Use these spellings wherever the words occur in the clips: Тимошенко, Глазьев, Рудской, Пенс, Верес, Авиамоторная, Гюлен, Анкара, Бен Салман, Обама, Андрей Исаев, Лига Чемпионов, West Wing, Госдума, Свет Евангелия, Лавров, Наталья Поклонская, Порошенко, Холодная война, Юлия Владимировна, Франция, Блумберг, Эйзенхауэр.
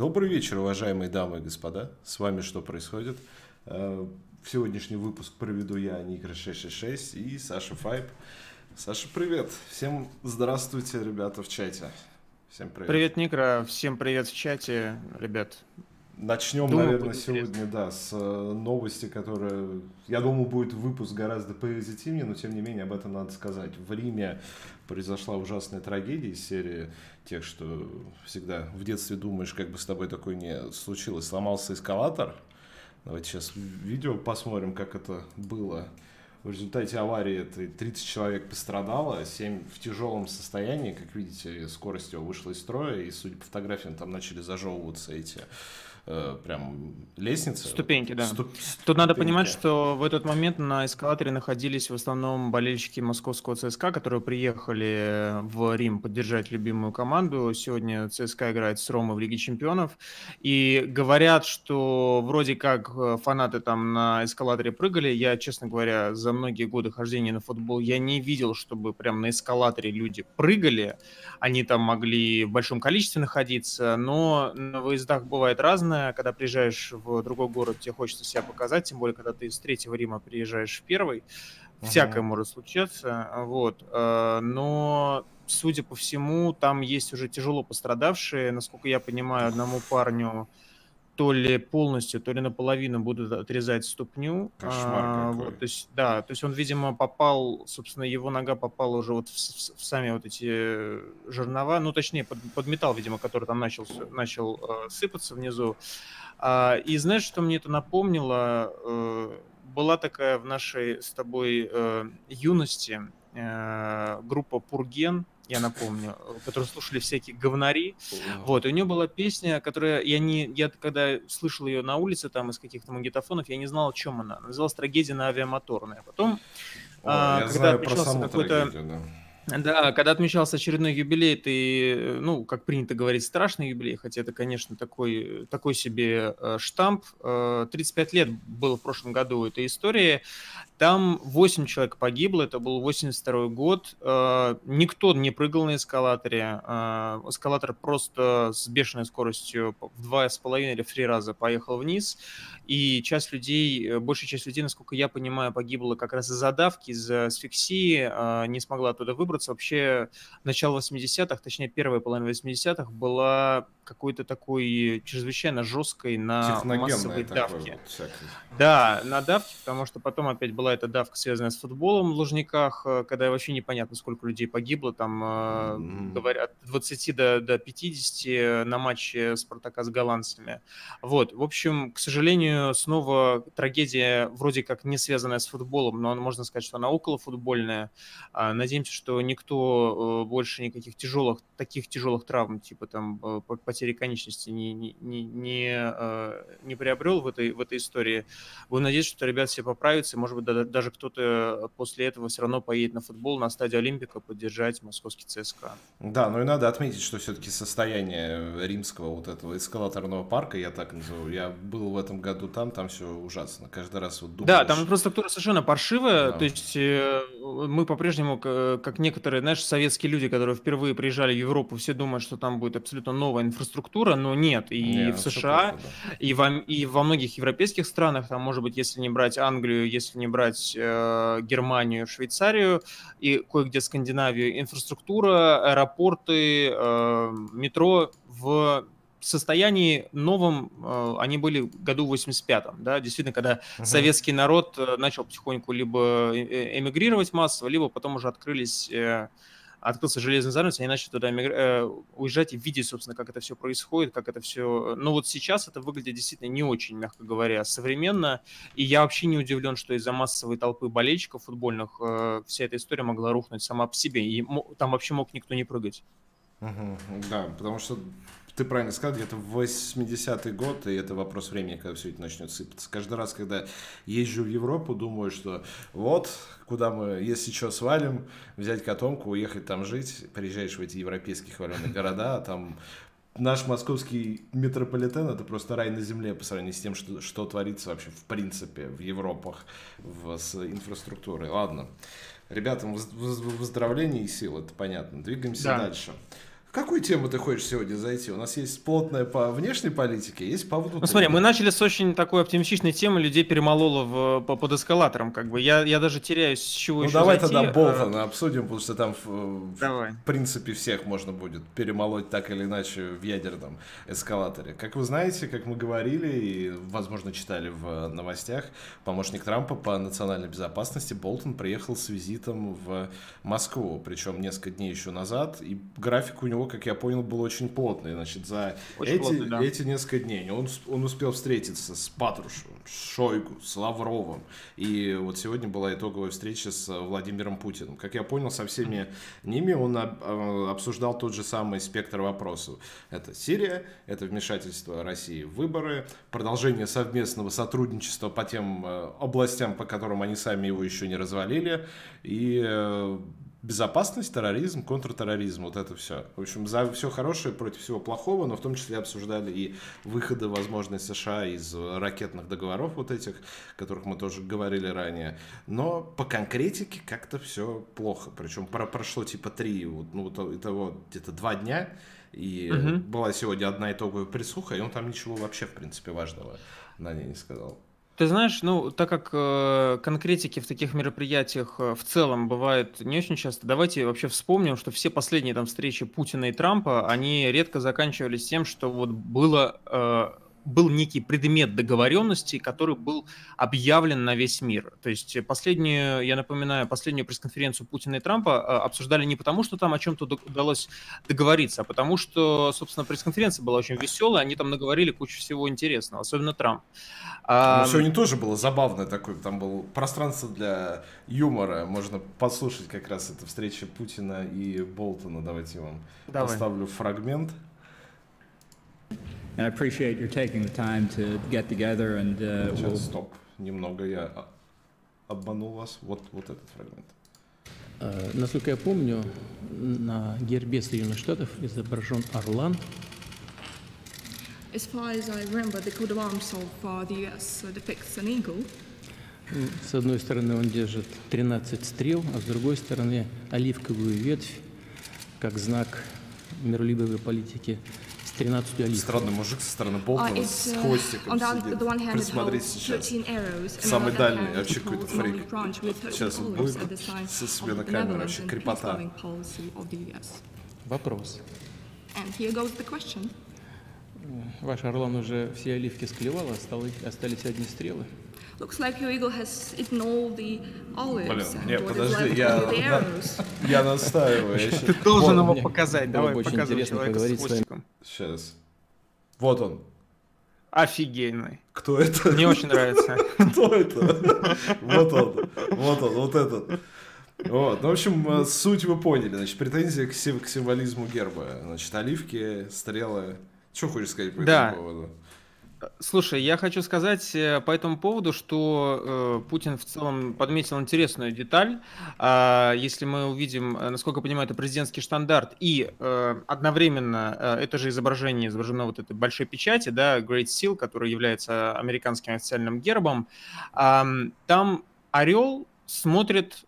Добрый вечер, уважаемые дамы и господа. С вами «Что происходит?». Сегодняшний выпуск проведу я, Никра666 и Саша Файб. Саша, привет. Всем здравствуйте, ребята, в чате. Всем привет. Привет, Никра. Всем привет в чате, ребят. Начнем, наверное, сегодня, да, с новости, которая, я думаю, будет выпуск гораздо позитивнее, но, тем не менее, об этом надо сказать. В Риме произошла ужасная трагедия из серии тех, что всегда в детстве думаешь, как бы с тобой такое не случилось. Сломался эскалатор. Давайте сейчас видео посмотрим, как это было. В результате аварии 30 человек пострадало, 7 в тяжелом состоянии, как видите, скорость его вышла из строя, и, судя по фотографиям, там начали зажевываться эти... прям лестницы. Ступеньки, да. Тут надо понимать, что в этот момент на эскалаторе находились в основном болельщики московского ЦСКА, которые приехали в Рим поддержать любимую команду. Сегодня ЦСКА играет с Ромой в Лиге Чемпионов. И говорят, что вроде как фанаты там на эскалаторе прыгали. Я, честно говоря, за многие годы хождения на футбол я не видел, чтобы прям на эскалаторе люди прыгали. Они там могли в большом количестве находиться, но на выездах бывает разное. Когда приезжаешь в другой город, тебе хочется себя показать, тем более, когда ты из третьего Рима приезжаешь в первый. Всякое может случаться, вот. Но, судя по всему, там есть уже тяжело пострадавшие. Насколько я понимаю, одному парню то ли полностью, то ли наполовину будут отрезать ступню. Кошмар какой. Вот, то есть, да, то есть он, видимо, попал, собственно, его нога попала уже вот в сами вот эти жернова, ну, точнее, под металл, видимо, который там начал сыпаться внизу. И знаешь, что мне это напомнило? Была такая в нашей с тобой юности группа «Пурген», я напомню, которые слушали всякие говнари. Вот, и у нее была песня, которая я когда слышал ее на улице, там, из каких-то магнитофонов, я не знал, о чем она. Называлась «Трагедия на Авиамоторной». А потом, когда отмечался какой-то... Да, когда отмечался очередной юбилей, ты, ну, как принято говорить, страшный юбилей, хотя это, конечно, такой себе штамп. 35 лет было в прошлом году этой истории. Там 8 человек погибло, это был 82-й год. Никто не прыгал на эскалаторе. Эскалатор просто с бешеной скоростью в 2,5 или в 3 раза поехал вниз. И часть людей, большая часть людей, насколько я понимаю, погибла как раз из-за давки, из-за асфиксии, не смогла оттуда выбраться. Вообще, начало 80-х, точнее, первая половина 80-х была какой-то такой чрезвычайно жесткой на массовой давке. Вот, да, на давке, потому что потом опять была эта давка, связанная с футболом в Лужниках, когда вообще непонятно, сколько людей погибло. Там говорят, от 20 до 50 на матче Спартака с голландцами. Вот, в общем, к сожалению, снова трагедия, вроде как не связанная с футболом, но можно сказать, что она околофутбольная. Надеемся, что никто больше никаких таких тяжелых травм, типа там потери конечности, не приобрел в этой истории. Будем надеяться, что ребят все поправятся. Может быть, даже кто-то после этого все равно поедет на футбол, на стадию Олимпика поддержать московский ЦСКА. Да, ну и надо отметить, что все-таки состояние римского вот этого эскалаторного парка, я так назову, я был в этом году там все ужасно. Каждый раз вот думаешь... Да, там инфраструктура совершенно паршивая, да. То есть мы по-прежнему, как некоторые, знаешь, советские люди, которые впервые приезжали в Европу, все думают, что там будет абсолютно новая инфраструктура, но нет. И в США, и во многих европейских странах, там, может быть, если не брать Англию, если не брать Германию, Швейцарию и кое-где Скандинавию, инфраструктура, аэропорты, метро в... В состоянии новом они были в году 85-м, да, действительно, когда советский народ начал потихоньку либо эмигрировать массово, либо потом уже открылся железный занавес, они начали туда уезжать и видеть, собственно, как это все происходит, как это все... Но вот сейчас это выглядит действительно не очень, мягко говоря, современно, и я вообще не удивлен, что из-за массовой толпы болельщиков футбольных вся эта история могла рухнуть сама по себе, и там вообще мог никто не прыгать. Да, потому что... Ты правильно сказал, где-то 80-й год, и это вопрос времени, когда все это начнет сыпаться. Каждый раз, когда езжу в Европу, думаю, что вот, куда мы, если что, свалим, взять котомку, уехать там жить. Приезжаешь в эти европейские хваленые города, а там наш московский метрополитен – это просто рай на земле по сравнению с тем, что творится вообще в принципе в Европах с инфраструктурой. Ладно, ребятам, выздоровление и сил, это понятно. Двигаемся дальше. В какую тему ты хочешь сегодня зайти? У нас есть плотная по внешней политике, есть по внутренней. Ну смотри, мы начали с очень такой оптимистичной темы, людей перемололо под эскалатором, как бы. Я даже теряюсь, с чего еще зайти. Ну давай тогда Болтона обсудим, потому что там в принципе всех можно будет перемолоть так или иначе в ядерном эскалаторе. Как вы знаете, как мы говорили и, возможно, читали в новостях, помощник Трампа по национальной безопасности Болтон приехал с визитом в Москву, причем несколько дней еще назад, и график у него, как я понял, был очень плотный. Значит, за эти несколько дней он успел встретиться с Патрушевым, с Шойгу, с Лавровым. И вот сегодня была итоговая встреча с Владимиром Путиным. Как я понял, со всеми ними он обсуждал тот же самый спектр вопросов. Это Сирия, это вмешательство России в выборы, продолжение совместного сотрудничества по тем областям, по которым они сами его еще не развалили, и безопасность, терроризм, контртерроризм, вот это все. В общем, за все хорошее против всего плохого, но в том числе обсуждали и выходы, возможные США из ракетных договоров вот этих, о которых мы тоже говорили ранее. Но по конкретике как-то все плохо. Причем прошло типа где-то два дня, и была сегодня одна итоговая пресуха, и он там ничего вообще, в принципе, важного на ней не сказал. Ты знаешь, ну, так как конкретики в таких мероприятиях в целом бывают не очень часто, давайте вообще вспомним, что все последние там встречи Путина и Трампа, они редко заканчивались тем, что вот был некий предмет договоренности, который был объявлен на весь мир. То есть последнюю, я напоминаю, последнюю пресс-конференцию Путина и Трампа обсуждали не потому, что там о чем-то удалось договориться, а потому что, собственно, пресс-конференция была очень веселая, они там наговорили кучу всего интересного, особенно Трамп. Сегодня тоже было забавно такое, там было пространство для юмора, можно послушать как раз это встреча Путина и Болтона. Давайте я вам поставлю фрагмент. And I appreciate your taking the time to get together and we'll... Stop. Немного я обманул вас. Вот этот фрагмент. Насколько я помню, на гербе Соединенных Штатов изображен орлан. As far as I remember, the coat of arms of the US depicts an eagle. С одной стороны он держит 13 стрел, а с другой стороны оливковую ветвь как знак миролюбивой политики. 13 странный мужик со стороны Болтона с хвостиком сидит. Присмотрите сейчас. Самый дальний вообще какой-то фрик. Сейчас он будет со себе на камеру. Вообще крепота. Вопрос. Ваш орлан уже все оливки склевал, остались одни стрелы. Блин, нет, подожди, я настаиваю. Ты должен его показать, давай покажем человека с хвостиком. Сейчас. Вот он. Офигенный. Кто это? Мне очень нравится. Кто это? Вот он, вот он, вот этот. Вот, ну, в общем, суть вы поняли. Значит, претензии к символизму герба. Значит, оливки, стрелы. Что хочешь сказать по этому поводу? Слушай, я хочу сказать по этому поводу, что Путин в целом подметил интересную деталь. Если мы увидим, насколько я понимаю, это президентский штандарт, и одновременно это же изображение изображено вот этой большой печати, да, Great Seal, которая является американским официальным гербом, там орел смотрит...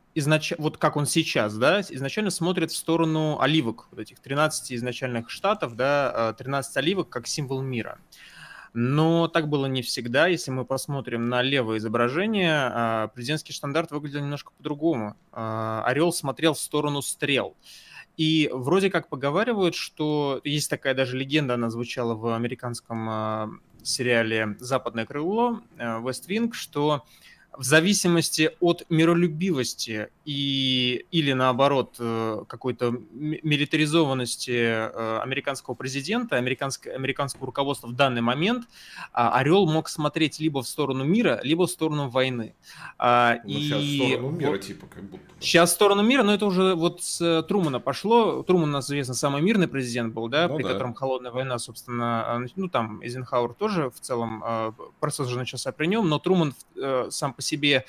вот как он сейчас, да, изначально смотрит в сторону оливок, вот этих 13 изначальных штатов, да, 13 оливок как символ мира. Но так было не всегда. Если мы посмотрим на левое изображение, президентский штандарт выглядел немножко по-другому. Орел смотрел в сторону стрел. И вроде как поговаривают, что есть такая даже легенда, она звучала в американском сериале «Западное крыло», «West Wing», что... в зависимости от миролюбивости или наоборот, какой-то милитаризованности американского президента, американского руководства в данный момент, орел мог смотреть либо в сторону мира, либо в сторону войны. Сейчас в сторону мира, типа, как будто. Сейчас в сторону мира, но это уже вот с Трумэна пошло. Трумэн, у нас известно, самый мирный президент был, да, при котором Холодная война, собственно, ну там Эйзенхауэр тоже в целом процесс же начался при нем, но Трумэн сам по себе,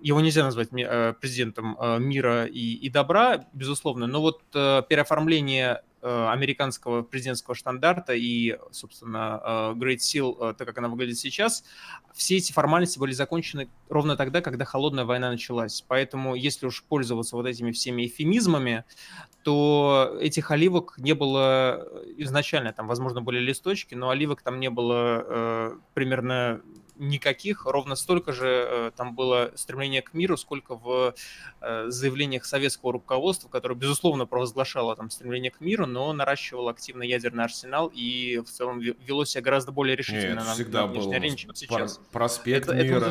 его нельзя назвать президентом мира и добра, безусловно, но вот переоформление американского президентского штандарта и, собственно, Great Seal, так как она выглядит сейчас, все эти формальности были закончены ровно тогда, когда холодная война началась. Поэтому, если уж пользоваться вот этими всеми эвфемизмами, то этих оливок не было изначально. Там, возможно, были листочки, но оливок там не было примерно никаких. Ровно столько же там было стремление к миру, сколько в заявлениях советского руководства, которое, безусловно, провозглашало там стремление к миру, но наращивало активно ядерный арсенал и в целом вело себя гораздо более решительно. Нет, всегда на внешней арене, чем сейчас. Проспект мира,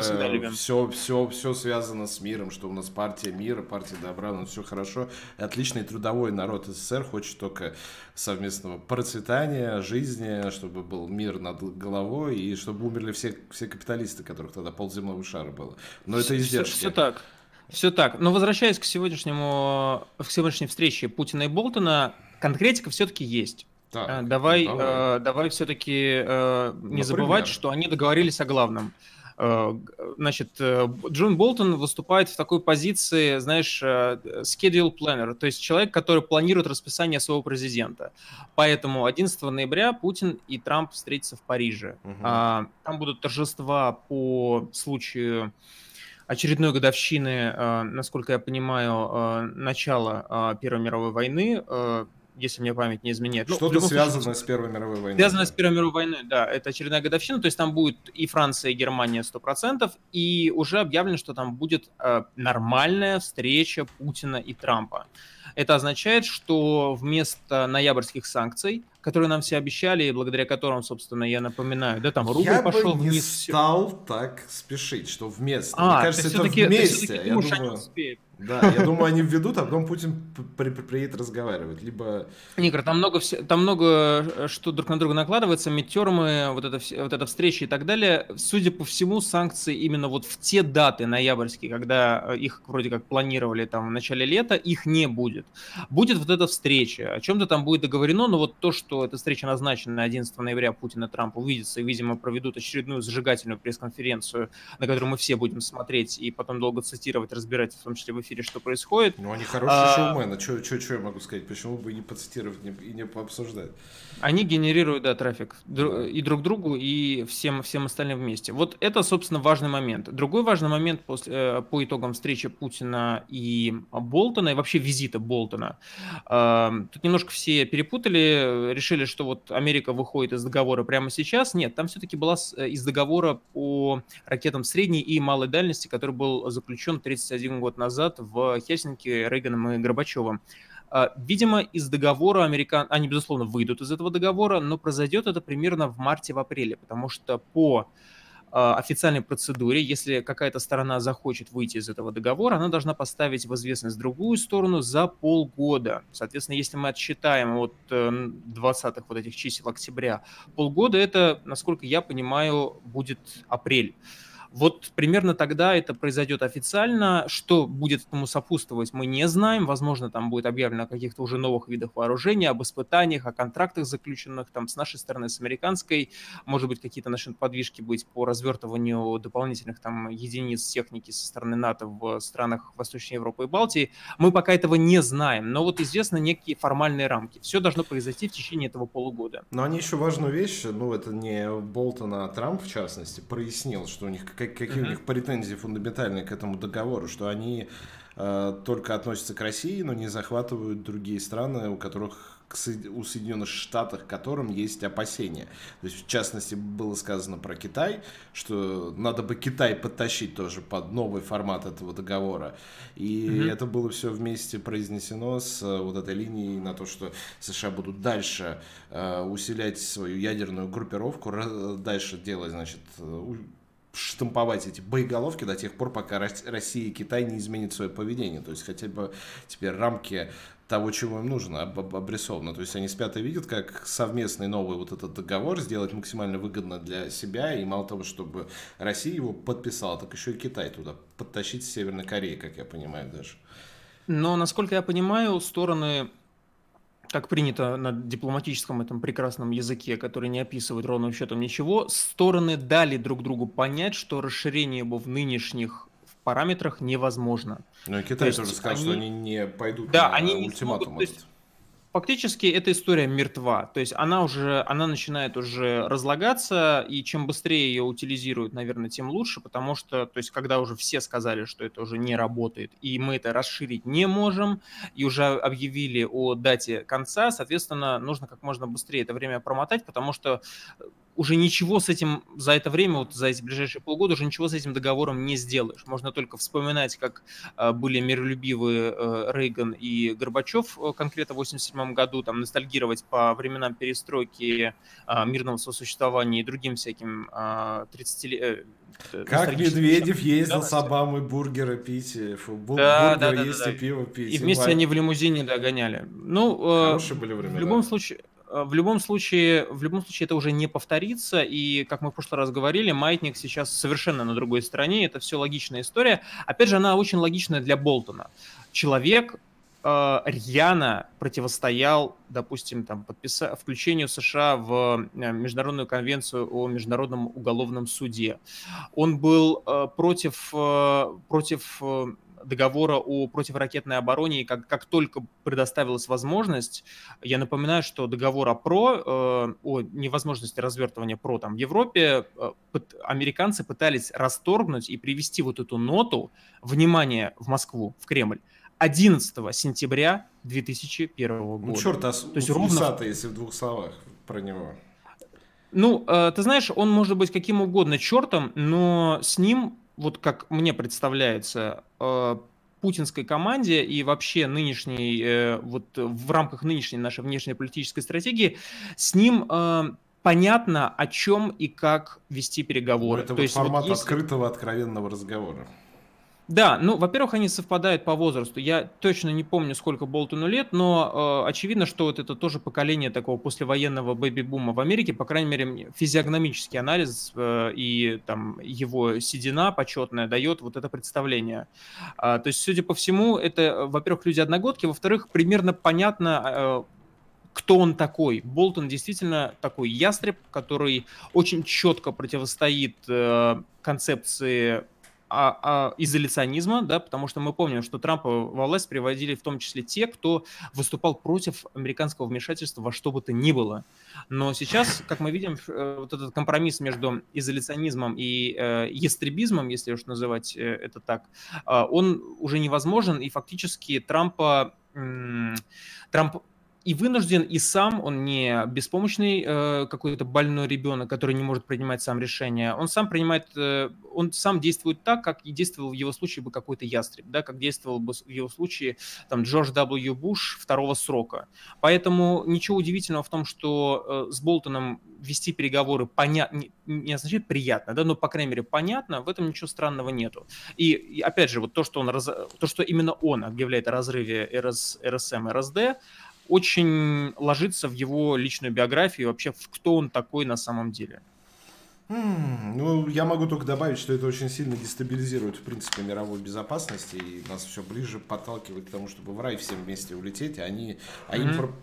все связано с миром, что у нас партия мира, партия добра, ну все хорошо. Отличный трудовой народ СССР хочет только совместного процветания, жизни, чтобы был мир над головой и чтобы умерли все капиталисты, которых тогда полземного шара было. Но это издержки. Все так. Все так. Но возвращаясь к сегодняшней встрече Путина и Болтона, конкретика все-таки есть. Так, давай все-таки не забывать, что они договорились о главном. Значит, Джон Болтон выступает в такой позиции, знаешь, schedule planner, то есть человек, который планирует расписание своего президента. Поэтому 11 ноября Путин и Трамп встретятся в Париже. Там будут торжества по случаю очередной годовщины, насколько я понимаю, начала Первой мировой войны, если мне память не изменяет. Что-то связано с Первой мировой войной. Связано с Первой мировой войной, да. Это очередная годовщина, то есть там будет и Франция, и Германия 100%, и уже объявлено, что там будет нормальная встреча Путина и Трампа. Это означает, что вместо ноябрьских санкций, которые нам все обещали, и благодаря которым, собственно, я напоминаю, да, там рубль пошел вниз. Я бы не стал так спешить, что вместо. Мне кажется, это вместе. Я думаю, да, я думаю, они введут, а потом Путин приедет разговаривать, либо... Никра, там много что друг на друга накладывается, метеормы, вот эта встреча и так далее. Судя по всему, санкции именно вот в те даты ноябрьские, когда их вроде как планировали там в начале лета, их не будет. Будет вот эта встреча, о чем-то там будет договорено, но вот то, что эта встреча назначена на 11 ноября, Путин и Трамп увидятся и, видимо, проведут очередную зажигательную пресс-конференцию, на которую мы все будем смотреть и потом долго цитировать, разбирать, в том числе в эфире, что происходит. Ну, они хорошие шоумены. Что я могу сказать? Почему бы и не процитировать, и не пообсуждать? Они генерируют, да, трафик. И друг другу, и всем остальным вместе. Вот это, собственно, важный момент. Другой важный момент по итогам встречи Путина и Болтона, и вообще визита Болтона. Тут немножко все перепутали, решили, что вот Америка выходит из договора прямо сейчас. Нет, там все-таки была из договора по ракетам средней и малой дальности, который был заключен 31 год назад в Хельсинки Рейганом и Горбачевым. Видимо, из договора они, безусловно, выйдут из этого договора, но произойдет это примерно в марте-апреле, потому что по официальной процедуре, если какая-то сторона захочет выйти из этого договора, она должна поставить в известность другую сторону за полгода. Соответственно, если мы отсчитаем от 20-х вот этих чисел октября, полгода это, насколько я понимаю, будет апрель. Вот примерно тогда это произойдет официально. Что будет этому сопутствовать, мы не знаем. Возможно, там будет объявлено о каких-то уже новых видах вооружения, об испытаниях, о контрактах заключенных там с нашей стороны, с американской. Может быть, какие-то начнут подвижки быть по развертыванию дополнительных там единиц техники со стороны НАТО в странах Восточной Европы и Балтии. Мы пока этого не знаем, но вот известны некие формальные рамки. Все должно произойти в течение этого полугода. Но они еще важную вещь, ну это не Болтон, а Трамп в частности, прояснил, что у них какие у них претензии фундаментальные к этому договору, что они только относятся к России, но не захватывают другие страны, у которых у Соединенных Штатов, которым есть опасения. То есть, в частности, было сказано про Китай, что надо бы Китай подтащить тоже под новый формат этого договора. И это было все вместе произнесено с вот этой линией на то, что США будут дальше усилять свою ядерную группировку, дальше делать, значит, штамповать эти боеголовки до тех пор, пока Россия и Китай не изменят свое поведение. То есть хотя бы теперь рамки того, чего им нужно, обрисовано. То есть они спят и видят, как совместный новый вот этот договор сделать максимально выгодно для себя. И мало того, чтобы Россия его подписала, так еще и Китай туда подтащить с Северной Кореи, как я понимаю даже. Но, насколько я понимаю, стороны... как принято на дипломатическом этом прекрасном языке, который не описывает ровным счетом ничего, стороны дали друг другу понять, что расширение его в нынешних параметрах невозможно. Ну и Китай тоже сказал, что они не пойдут на ультиматум. фактически эта история мертва. То есть она начинает уже разлагаться, и чем быстрее ее утилизируют, наверное, тем лучше, потому что, то есть, когда уже все сказали, что это уже не работает, и мы это расширить не можем, и уже объявили о дате конца, соответственно, нужно как можно быстрее это время промотать, потому что уже ничего с этим за это время, вот за эти ближайшие полгода, уже ничего с этим договором не сделаешь. Можно только вспоминать, как были миролюбивые Рейган и Горбачев конкретно в 1987 году, там ностальгировать по временам перестройки, мирного сосуществования и другим всяким 30-летиям. Как Медведев ездил с Обамой бургеры пить, пиво пить. И вместе они в лимузине догоняли. Хорошие были времена. В любом случае это уже не повторится, и, как мы в прошлый раз говорили, маятник сейчас совершенно на другой стороне, это все логичная история. Опять же, она очень логичная для Болтона. Человек рьяно противостоял, допустим, там, включению США в Международную конвенцию о Международном уголовном суде. Он был против договора о противоракетной обороне, и как только предоставилась возможность, я напоминаю, что договор о невозможности развертывания ПРО там в Европе, американцы пытались расторгнуть и привести вот эту ноту, внимание, в Москву, в Кремль, 11 сентября 2001 года. То есть ровно... если в двух словах про него. Ты знаешь, он может быть каким угодно чертом, но с ним, вот как мне представляется, путинской команде и вообще нынешней, вот в рамках нынешней нашей внешней политической стратегии, с ним понятно, о чем и как вести переговоры. Это вот формат открытого, откровенного разговора. Да, во-первых, они совпадают по возрасту. Я точно не помню, сколько Болтону лет, но очевидно, что вот это тоже поколение такого послевоенного бэби-бума в Америке, по крайней мере, физиогномический анализ и там его седина почетная дает вот это представление. То есть, судя по всему, это, во-первых, люди-одногодки, во-вторых, примерно понятно, кто он такой. Болтон действительно такой ястреб, который очень четко противостоит концепции изоляционизма, да, потому что мы помним, что Трампа во власть приводили в том числе те, кто выступал против американского вмешательства во что бы то ни было. Но сейчас, как мы видим, вот этот компромисс между изоляционизмом и ястребизмом, если уж называть это так, он уже невозможен, и фактически Трамп и вынужден, и сам, он не беспомощный какой-то больной ребенок, который не может принимать сам решения. Он сам действует так, как и действовал в его случае бы какой-то ястреб, да, как действовал бы в его случае там Джордж W. Буш второго срока. Поэтому ничего удивительного в том, что с Болтоном вести переговоры не означает приятно, да, но, по крайней мере, понятно, в этом ничего странного нету. И опять же, вот то, что именно он объявляет о разрыве РСМ и РСД, очень ложится в его личную биографию, вообще, кто он такой на самом деле. Я могу только добавить, что это очень сильно дестабилизирует, в принципе, мировую безопасность, и нас все ближе подталкивает к тому, чтобы в рай всем вместе улететь, а им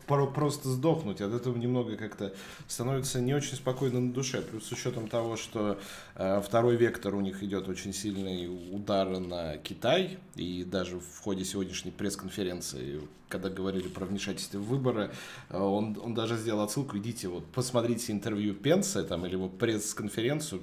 просто сдохнуть. От этого немного как-то становится не очень спокойно на душе. Плюс с учетом того, что второй вектор у них идет очень сильный удар на Китай, и даже в ходе сегодняшней пресс-конференции, когда говорили про вмешательство в выборы, он даже сделал отсылку, идите, вот, посмотрите интервью Пенса, там, или его пресс-конференцию,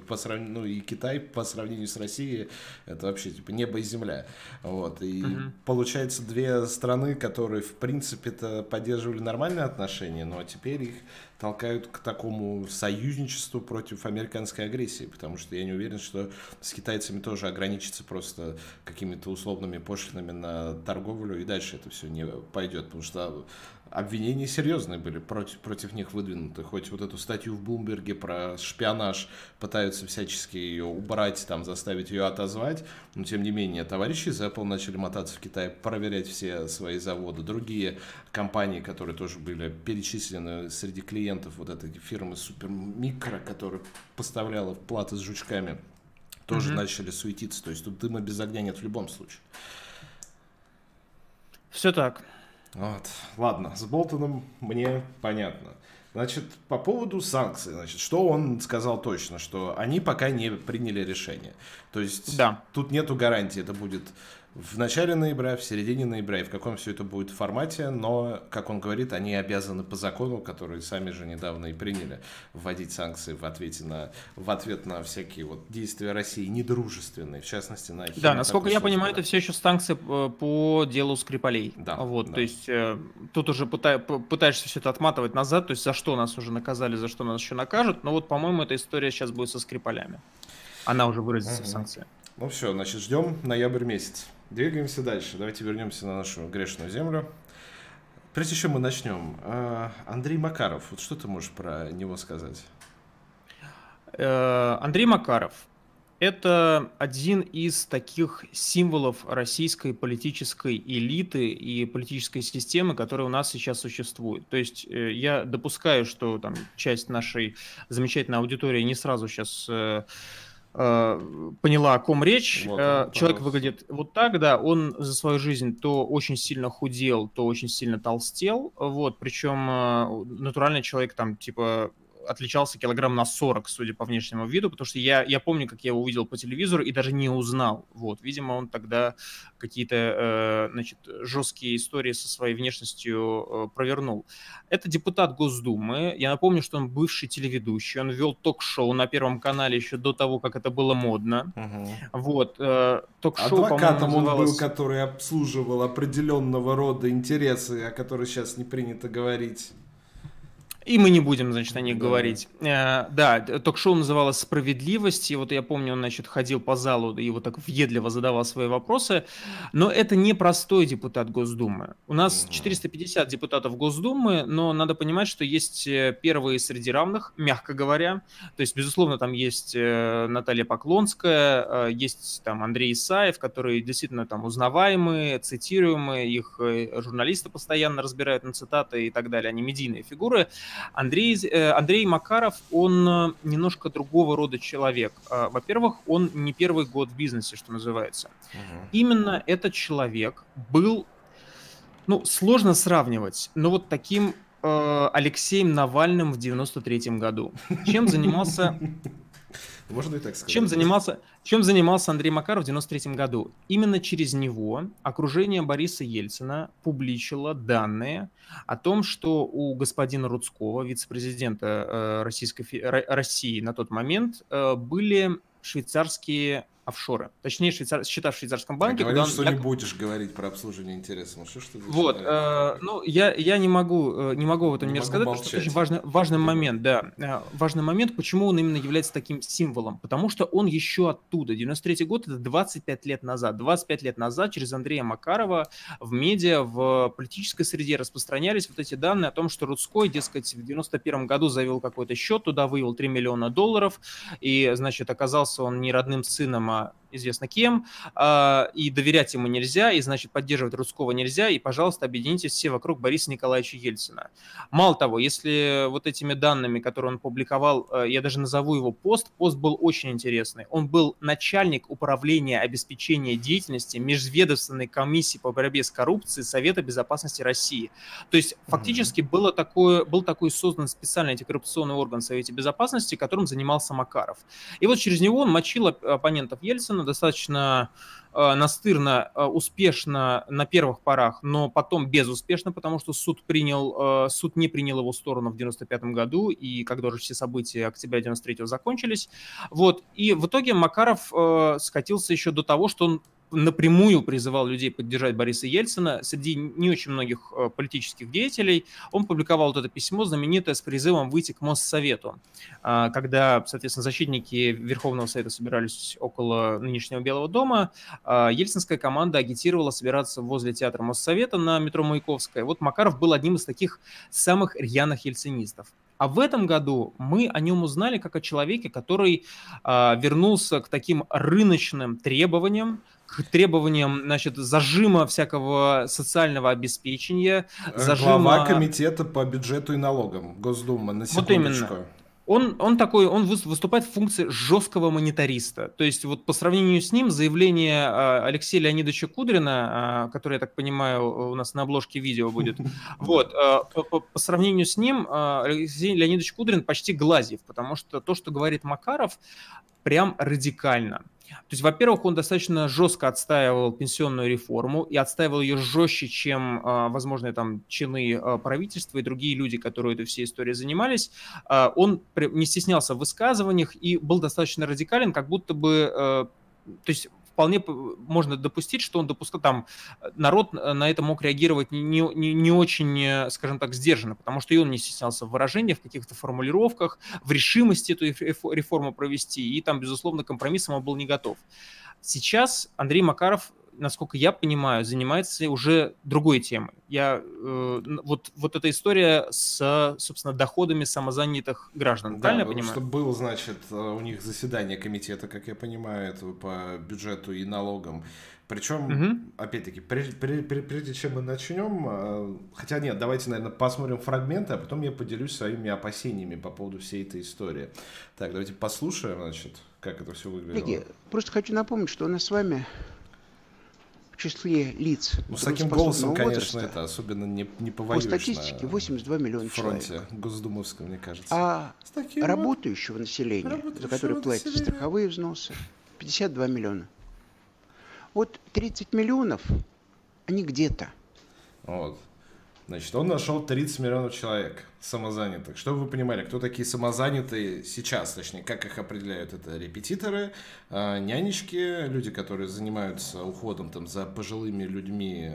и Китай по сравнению с Россией, это вообще, типа, небо и земля, вот, и получается две страны, которые, в принципе-то, поддерживали нормальные отношения, но теперь их толкают к такому союзничеству против американской агрессии, потому что я не уверен, что с китайцами тоже ограничится просто какими-то условными пошлинами на торговлю, и дальше это все не пойдет, потому что обвинения серьезные были против них выдвинуты, хоть вот эту статью в Блумберге про шпионаж пытаются всячески ее убрать, там, заставить ее отозвать, но тем не менее товарищи из Apple начали мотаться в Китай, проверять все свои заводы, другие компании, которые тоже были перечислены среди клиентов вот этой фирмы Супермикро, которая поставляла платы с жучками, тоже начали суетиться. То есть тут дыма без огня нет в любом случае. Все так. Вот. Ладно, с Болтоном мне понятно. Значит, по поводу санкций, значит, что он сказал точно, что они пока не приняли решение. То есть тут нету гарантии, это будет в начале ноября, в середине ноября, и в каком все это будет формате, но, как он говорит, они обязаны по закону, который сами же недавно и приняли, вводить санкции в ответ на всякие вот действия России недружественные, в частности на Ахиме. Да, насколько я понимаю, это все еще санкции по делу Скрипалей. Да, вот, да. То есть тут уже пытаешься все это отматывать назад, то есть за что нас уже наказали, за что нас еще накажут, но вот, по-моему, эта история сейчас будет со Скрипалями. Она уже выразится в санкции. Ну все, значит, ждем ноябрь месяц. Двигаемся дальше. Давайте вернемся на нашу грешную землю. Прежде чем мы начнем, Андрей Макаров. Вот что ты можешь про него сказать? Андрей Макаров – это один из таких символов российской политической элиты и политической системы, которая у нас сейчас существует. То есть я допускаю, что там часть нашей замечательной аудитории не сразу сейчас... поняла, о ком речь. Вот он, человек выглядит вот так, да, он за свою жизнь то очень сильно худел, то очень сильно толстел, вот, причем натуральный человек там, типа, отличался килограмм на 40, судя по внешнему виду, потому что я помню, как я его увидел по телевизору и даже не узнал, вот, видимо, он тогда какие-то, значит, жесткие истории со своей внешностью провернул. Это депутат Госдумы, я напомню, что он бывший телеведущий, он вел ток-шоу на Первом канале еще до того, как это было модно, вот, ток-шоу, адвокатом называлось... он был, который обслуживал определенного рода интересы, о которых сейчас не принято говорить. И мы не будем, значит, о них говорить. Да, ток-шоу называлось «Справедливость». И вот я помню, он, значит, ходил по залу и вот так въедливо задавал свои вопросы. Но это не простой депутат Госдумы. У нас 450 депутатов Госдумы, но надо понимать, что есть первые среди равных, мягко говоря. То есть, безусловно, там есть Наталья Поклонская, есть там Андрей Исаев, которые действительно там узнаваемые, цитируемые, их журналисты постоянно разбирают на цитаты и так далее. Они медийные фигуры. Андрей Макаров, он немножко другого рода человек. Во-первых, он не первый год в бизнесе, что называется. Именно этот человек был, ну, сложно сравнивать, но вот таким Алексеем Навальным в 93-м году. Чем занимался... Можно и так сказать. Чем занимался Андрей Макаров в 93-м году? Именно через него окружение Бориса Ельцина публичило данные о том, что у господина Рудского, вице-президента России на тот момент, были швейцарские офшоры. Точнее, счета в швейцарском банке. Говоришь, что не будешь говорить про обслуживание интересов. Что вот, ну, я не могу в этом не рассказать, потому что это очень важный момент, да. Важный момент, почему он именно является таким символом. Потому что он еще оттуда. 93-й год – это 25 лет назад. 25 лет назад через Андрея Макарова в медиа, в политической среде распространялись вот эти данные о том, что Рудской, дескать, в 91-м году завел какой-то счет, туда вывел $3 миллиона, и, значит, оказался он не родным сыном, известно кем, и доверять ему нельзя, и, значит, поддерживать Рудского нельзя, и, пожалуйста, объединитесь все вокруг Бориса Николаевича Ельцина. Мало того, если вот этими данными, которые он публиковал, я даже назову его пост был очень интересный. Он был начальник управления обеспечения деятельности Межведомственной комиссии по борьбе с коррупцией Совета безопасности России. То есть, фактически, был такой создан специальный антикоррупционный орган в Совете безопасности, которым занимался Макаров. И вот через него он мочил оппонентов Ельцина достаточно настырно, успешно на первых порах, но потом безуспешно, потому что суд не принял его сторону в 95-м году, и когда уже все события октября 93-го закончились. Вот. И в итоге Макаров скатился еще до того, что он напрямую призывал людей поддержать Бориса Ельцина. Среди не очень многих политических деятелей он публиковал вот это письмо, знаменитое, с призывом выйти к Моссовету, когда, соответственно, защитники Верховного Совета собирались около нынешнего Белого дома. Ельцинская команда агитировала собираться возле театра Моссовета на метро Маяковская. Вот Макаров был одним из таких самых рьяных ельцинистов. А в этом году мы о нем узнали как о человеке, который вернулся к таким рыночным требованиям, к требованиям, значит, зажима всякого социального обеспечения. Зажима... Глава комитета по бюджету и налогам Госдумы, на секундочку. Вот именно. Он такой, он выступает в функции жесткого монетариста. То есть вот по сравнению с ним заявление Алексея Леонидовича Кудрина, который, я так понимаю, у нас на обложке видео будет, вот, по сравнению с ним Алексей Леонидович Кудрин почти Глазьев, потому что то, что говорит Макаров, прям радикально. То есть, во-первых, он достаточно жестко отстаивал пенсионную реформу и отстаивал ее жестче, чем возможные там чины правительства и другие люди, которые этой всей историей занимались. Он не стеснялся в высказываниях и был достаточно радикален, как будто бы, то есть, вполне можно допустить, что он допускал, там народ на это мог реагировать не очень, скажем так, сдержанно, потому что и он не стеснялся в выражениях, в каких-то формулировках, в решимости эту реформу провести, и там, безусловно, компромиссом он был не готов. Сейчас Андрей Макаров, насколько я понимаю, занимается уже другой темой. Вот эта история с, собственно, доходами самозанятых граждан. Да, правильно я понимаю? Что было, значит, у них заседание комитета, как я понимаю, этого по бюджету и налогам. Причем, опять-таки, прежде чем мы начнем, хотя нет, давайте, наверное, посмотрим фрагменты, а потом я поделюсь своими опасениями по поводу всей этой истории. Так, давайте послушаем, значит, как это все выглядело. Коллеги, просто хочу напомнить, что у нас с вами... в числе лиц с таким голосом, конечно, это особенно не повоюешь. По статистике 82 миллиона человек. В фронте госдумовском, мне кажется. А работающего населения, за которое платят страховые взносы, 52 миллиона. Вот 30 миллионов, они где-то. Вот. Значит, он нашел 30 миллионов человек самозанятых. Чтобы вы понимали, кто такие самозанятые сейчас, точнее, как их определяют? Это репетиторы, нянечки, люди, которые занимаются уходом там, за пожилыми людьми,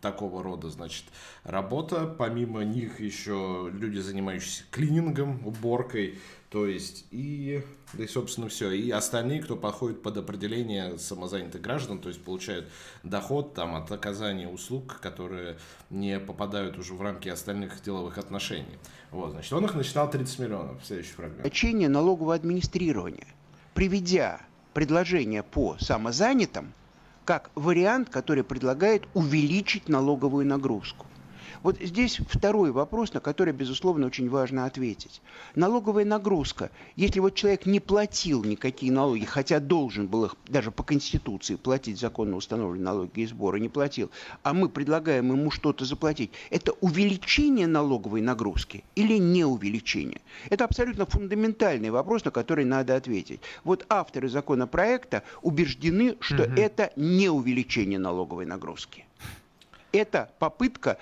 такого рода, значит, работа. Помимо них еще люди, занимающиеся клинингом, уборкой. То есть, и собственно, все. И остальные, кто подходит под определение самозанятых граждан, то есть получают доход там, от оказания услуг, которые не попадают уже в рамки остальных деловых отношений. Вот, значит, он их насчитал 30 миллионов. Следующий фрагмент. Значение налогового администрирования, приведя предложение по самозанятым, как вариант, который предлагает увеличить налоговую нагрузку. Вот здесь второй вопрос, на который, безусловно, очень важно ответить. Налоговая нагрузка. Если вот человек не платил никакие налоги, хотя должен был их даже по Конституции платить, законно установленные налоги и сборы, не платил, а мы предлагаем ему что-то заплатить, это увеличение налоговой нагрузки или не увеличение? Это абсолютно фундаментальный вопрос, на который надо ответить. Вот авторы законопроекта убеждены, что это не увеличение налоговой нагрузки. Это попытка...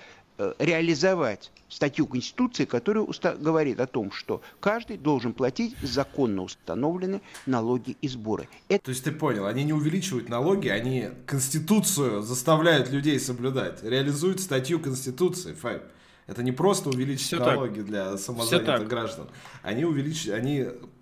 реализовать статью Конституции, которая говорит о том, что каждый должен платить законно установленные налоги и сборы. То есть ты понял, они не увеличивают налоги, они Конституцию заставляют людей соблюдать, реализуют статью Конституции, Файб. Это не просто увеличить налоги для самозанятых граждан. Они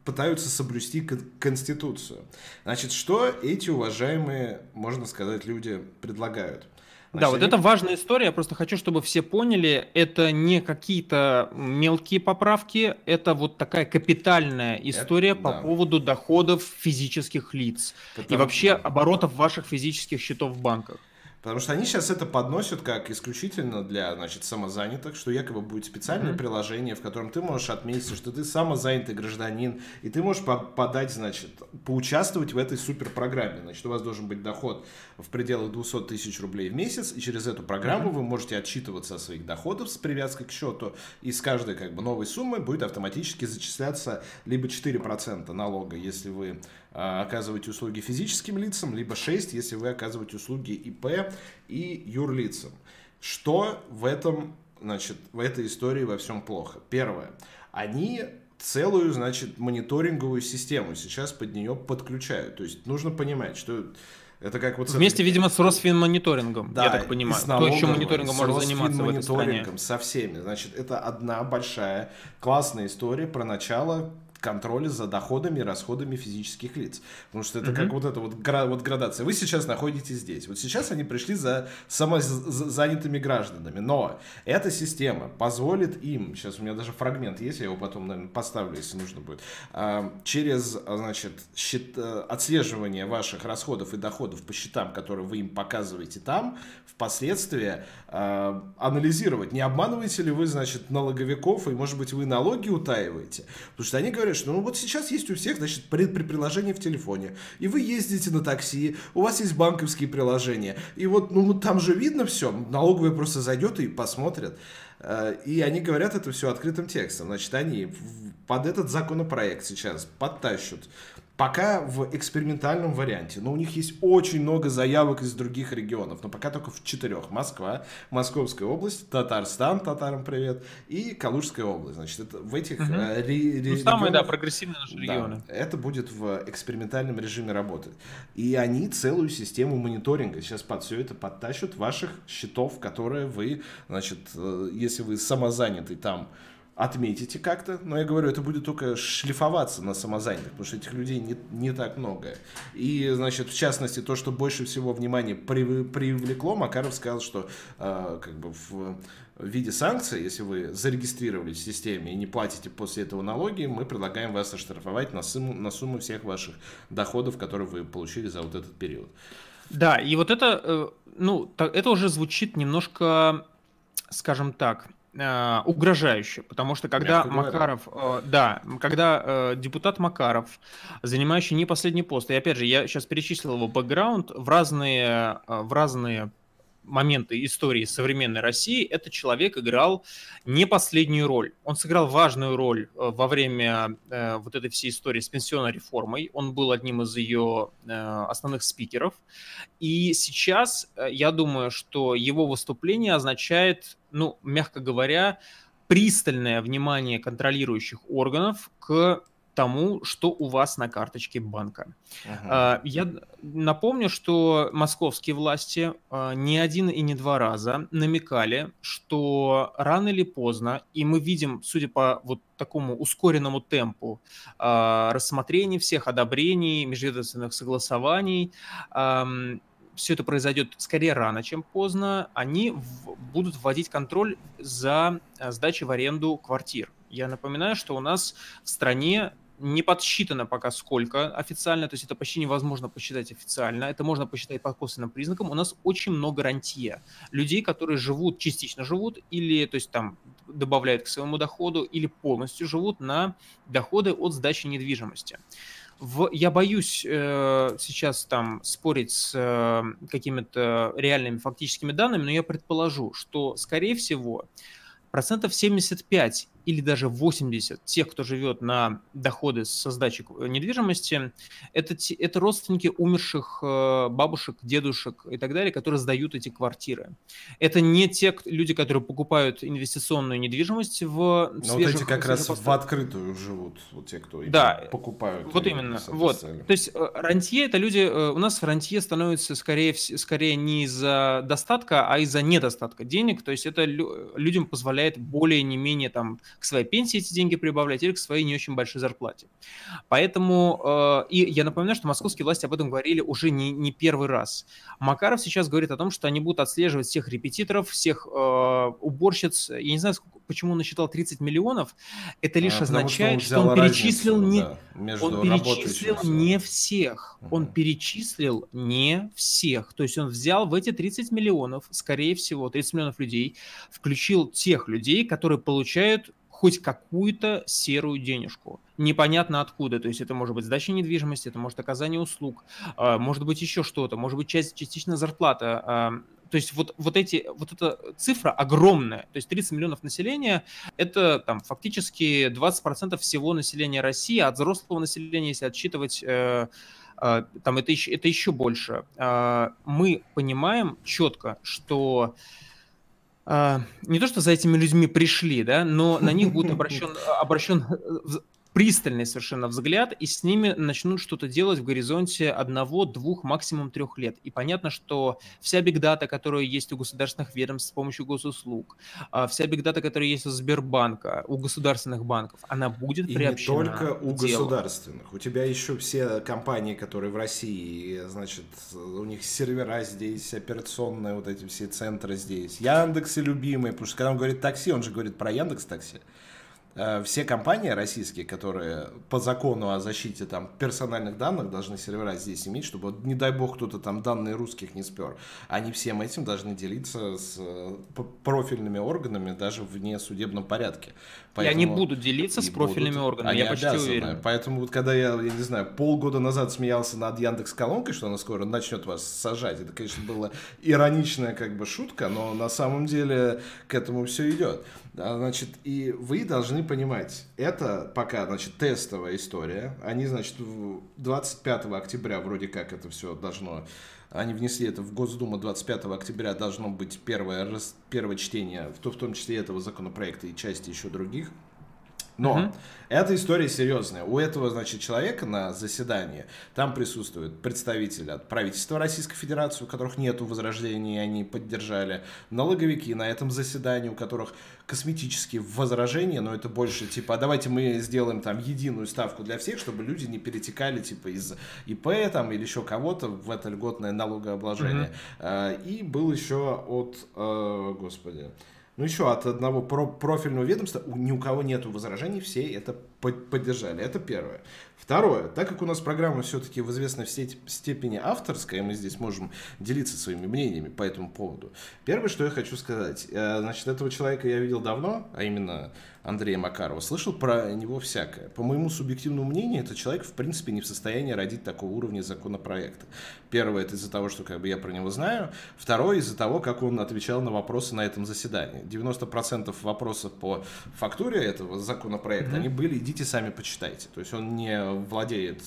пытаются соблюсти Конституцию. Значит, что эти уважаемые, можно сказать, люди предлагают? Да, вот это важная история, я просто хочу, чтобы все поняли, это не какие-то мелкие поправки, это вот такая капитальная история по поводу доходов физических лиц и вообще оборотов ваших физических счетов в банках. Потому что они сейчас это подносят как исключительно для, значит, самозанятых, что якобы будет специальное приложение, в котором ты можешь отметить, что ты самозанятый гражданин, и ты можешь подать, значит, поучаствовать в этой суперпрограмме. Значит, у вас должен быть доход в пределах 200 тысяч рублей в месяц, и через эту программу вы можете отчитываться о своих доходах с привязкой к счету, и с каждой как бы новой суммы будет автоматически зачисляться либо 4% налога, если вы оказываете услуги физическим лицам, либо 6%, если вы оказываете услуги ИП и юрлицам. Что в этом, значит, в этой истории во всем плохо? Первое. Они целую, значит, мониторинговую систему сейчас под нее подключают. То есть нужно понимать, что это как вот... Вместе, видимо, с Росфин-мониторингом, я так понимаю. С налоговым, кто еще мониторингом может заниматься в этой стране? Со всеми. Значит, это одна большая классная история про начало контроля за доходами и расходами физических лиц. Потому что это как вот эта вот градация. Вы сейчас находитесь здесь. Вот сейчас они пришли за самозанятыми гражданами. Но эта система позволит им... Сейчас у меня даже фрагмент есть, я его потом, наверное, поставлю, если нужно будет. Через, значит, отслеживание ваших расходов и доходов по счетам, которые вы им показываете там, впоследствии анализировать, не обманываете ли вы, значит, налоговиков, и, может быть, вы налоги утаиваете. Потому что они говорят, что ну вот сейчас есть у всех, значит, приложение в телефоне, и вы ездите на такси, у вас есть банковские приложения, и вот ну там же видно все, налоговая просто зайдет и посмотрит. И они говорят это все открытым текстом. Значит, они под этот законопроект сейчас подтащут Пока в экспериментальном варианте, но у них есть очень много заявок из других регионов, но пока только в 4. Москва, Московская область, Татарстан, татарам привет, и Калужская область. Значит, это в этих регионах... Самые, да, прогрессивные наши регионы. Да, это будет в экспериментальном режиме работы. И они целую систему мониторинга сейчас под все это подтащат ваших счетов, которые вы, значит, если вы самозанятый там, отметите как-то, но я говорю, это будет только шлифоваться на самозанятых, потому что этих людей не так много. И, значит, в частности, то, что больше всего внимания привлекло, Макаров сказал, что как бы в виде санкций, если вы зарегистрировались в системе и не платите после этого налоги, мы предлагаем вас оштрафовать на сумму всех ваших доходов, которые вы получили за вот этот период. Да, и вот это, ну, это уже звучит немножко, скажем так, угрожающе, потому что когда Макаров, когда депутат Макаров, занимающий не последний пост, и опять же, я сейчас перечислил его бэкграунд, в разные моменты истории современной России этот человек играл не последнюю роль. Он сыграл важную роль во время вот этой всей истории с пенсионной реформой. Он был одним из ее основных спикеров. И сейчас, я думаю, что его выступление означает, ну, мягко говоря, пристальное внимание контролирующих органов к тому, что у вас на карточке банка. Я напомню, что московские власти не один и не два раза намекали, что рано или поздно, и мы видим, судя по вот такому ускоренному темпу рассмотрений всех одобрений, межведомственных согласований, все это произойдет скорее рано, чем поздно, они будут вводить контроль за сдачей в аренду квартир. Я напоминаю, что у нас в стране не подсчитано пока сколько официально, то есть это почти невозможно посчитать официально, это можно посчитать по косвенным признакам. У нас очень много рантье, людей, которые живут, частично живут, или, то есть там добавляют к своему доходу, или полностью живут на доходы от сдачи недвижимости. Я боюсь сейчас там спорить с какими-то реальными фактическими данными, но я предположу, что, скорее всего, процентов 75 или даже 80 тех, кто живет на доходы со сдачи недвижимости, это родственники умерших бабушек, дедушек и так далее, которые сдают эти квартиры. Это не те люди, которые покупают инвестиционную недвижимость в свежих... Вот эти как раз в открытую живут, вот те, кто да, покупают. Вот именно. Вот. То есть рантье – это люди... У нас рантье становится скорее не из-за достатка, а из-за недостатка денег. То есть это людям позволяет более-менее там к своей пенсии эти деньги прибавлять или к своей не очень большой зарплате. Поэтому, и я напоминаю, что московские власти об этом говорили уже не первый раз. Макаров сейчас говорит о том, что они будут отслеживать всех репетиторов, всех уборщиц. Я не знаю, почему он насчитал 30 миллионов. Это лишь означает, что он перечислил не всех. Он перечислил не всех. То есть он взял в эти 30 миллионов, скорее всего, 30 миллионов людей, включил тех людей, которые получают хоть какую-то серую денежку. Непонятно откуда. То есть это может быть сдача недвижимости, это может оказание услуг, может быть еще что-то, может быть частично зарплата. То есть вот эта цифра огромная. То есть 30 миллионов населения – это там, фактически 20% всего населения России, от взрослого населения, если отсчитывать… там это еще больше. Мы понимаем четко, что… не то, что за этими людьми пришли, да, но на них будет обращен пристальный совершенно взгляд, и с ними начнут что-то делать в горизонте 1-2, максимум 3 лет. И понятно, что вся бигдата, которая есть у государственных ведомств с помощью госуслуг, вся бигдата, которая есть у Сбербанка, у государственных банков, она будет приобщена. И не только у государственных. У тебя еще все компании, которые в России, значит, у них сервера здесь, операционные вот эти все центры здесь. Яндексы любимые, потому что когда он говорит такси, он же говорит про Яндекс.Такси. Все компании российские, которые по закону о защите там персональных данных должны сервера здесь иметь, чтобы, не дай бог, кто-то там данные русских не спер. Они всем этим должны делиться с профильными органами даже в несудебном порядке. Поэтому и они будут делиться с профильными органами, я почти уверен. Поэтому вот когда я не знаю, полгода назад смеялся над Яндекс.Колонкой, что она скоро начнет вас сажать, это, конечно, была ироничная как бы шутка, но на самом деле к этому все идет. Значит, и вы должны должны понимать, это пока, значит, тестовая история. Они, значит, 25 октября вроде как это все должно... Они внесли это в Госдуму, 25 октября должно быть первое чтение, в том числе этого законопроекта и части еще других. Но эта история серьезная. У этого, значит, человека на заседании там присутствуют представители от правительства Российской Федерации, у которых нет возражений, они поддержали, налоговики на этом заседании, у которых косметические возражения, но это больше типа, а давайте мы сделаем там единую ставку для всех, чтобы люди не перетекали типа из ИП там или еще кого-то в это льготное налогообложение. И был еще от, господи, ну еще от одного профильного ведомства, ни у кого нет возражений, все это поддержали. Это первое. Второе. Так как у нас программа все-таки в известной степени авторская, мы здесь можем делиться своими мнениями по этому поводу. Первое, что я хочу сказать. Значит, этого человека я видел давно, а именно Андрея Макарова. Слышал про него всякое. По моему субъективному мнению, этот человек, в принципе, не в состоянии родить такого уровня законопроекта. Первое, это из-за того, что как бы я про него знаю. Второе, из-за того, как он отвечал на вопросы на этом заседании. 90% вопросов по фактуре этого законопроекта, они были, идите сами почитайте. То есть он не владеет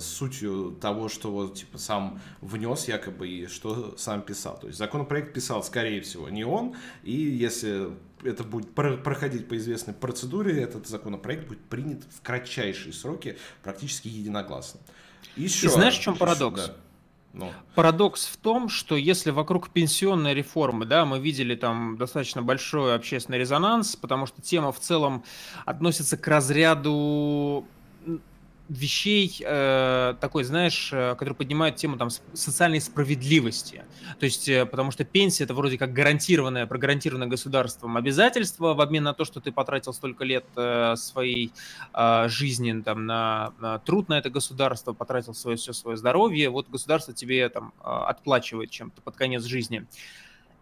сутью того, что вот, типа, сам внес якобы и что сам писал. То есть законопроект писал, скорее всего, не он. И если это будет проходить по известной процедуре, этот законопроект будет принят в кратчайшие сроки практически единогласно. Еще, и знаешь, в чем парадокс? Да. Ну. Парадокс в том, что если вокруг пенсионной реформы, да, мы видели там достаточно большой общественный резонанс, потому что тема в целом относится к разряду вещей, такой, знаешь, который поднимает тему там социальной справедливости. То есть, потому что пенсия – это вроде как гарантированное, прогарантированное государством обязательство в обмен на то, что ты потратил столько лет своей жизни там, на труд на это государство, потратил свое, все свое здоровье, вот государство тебе там отплачивает чем-то под конец жизни.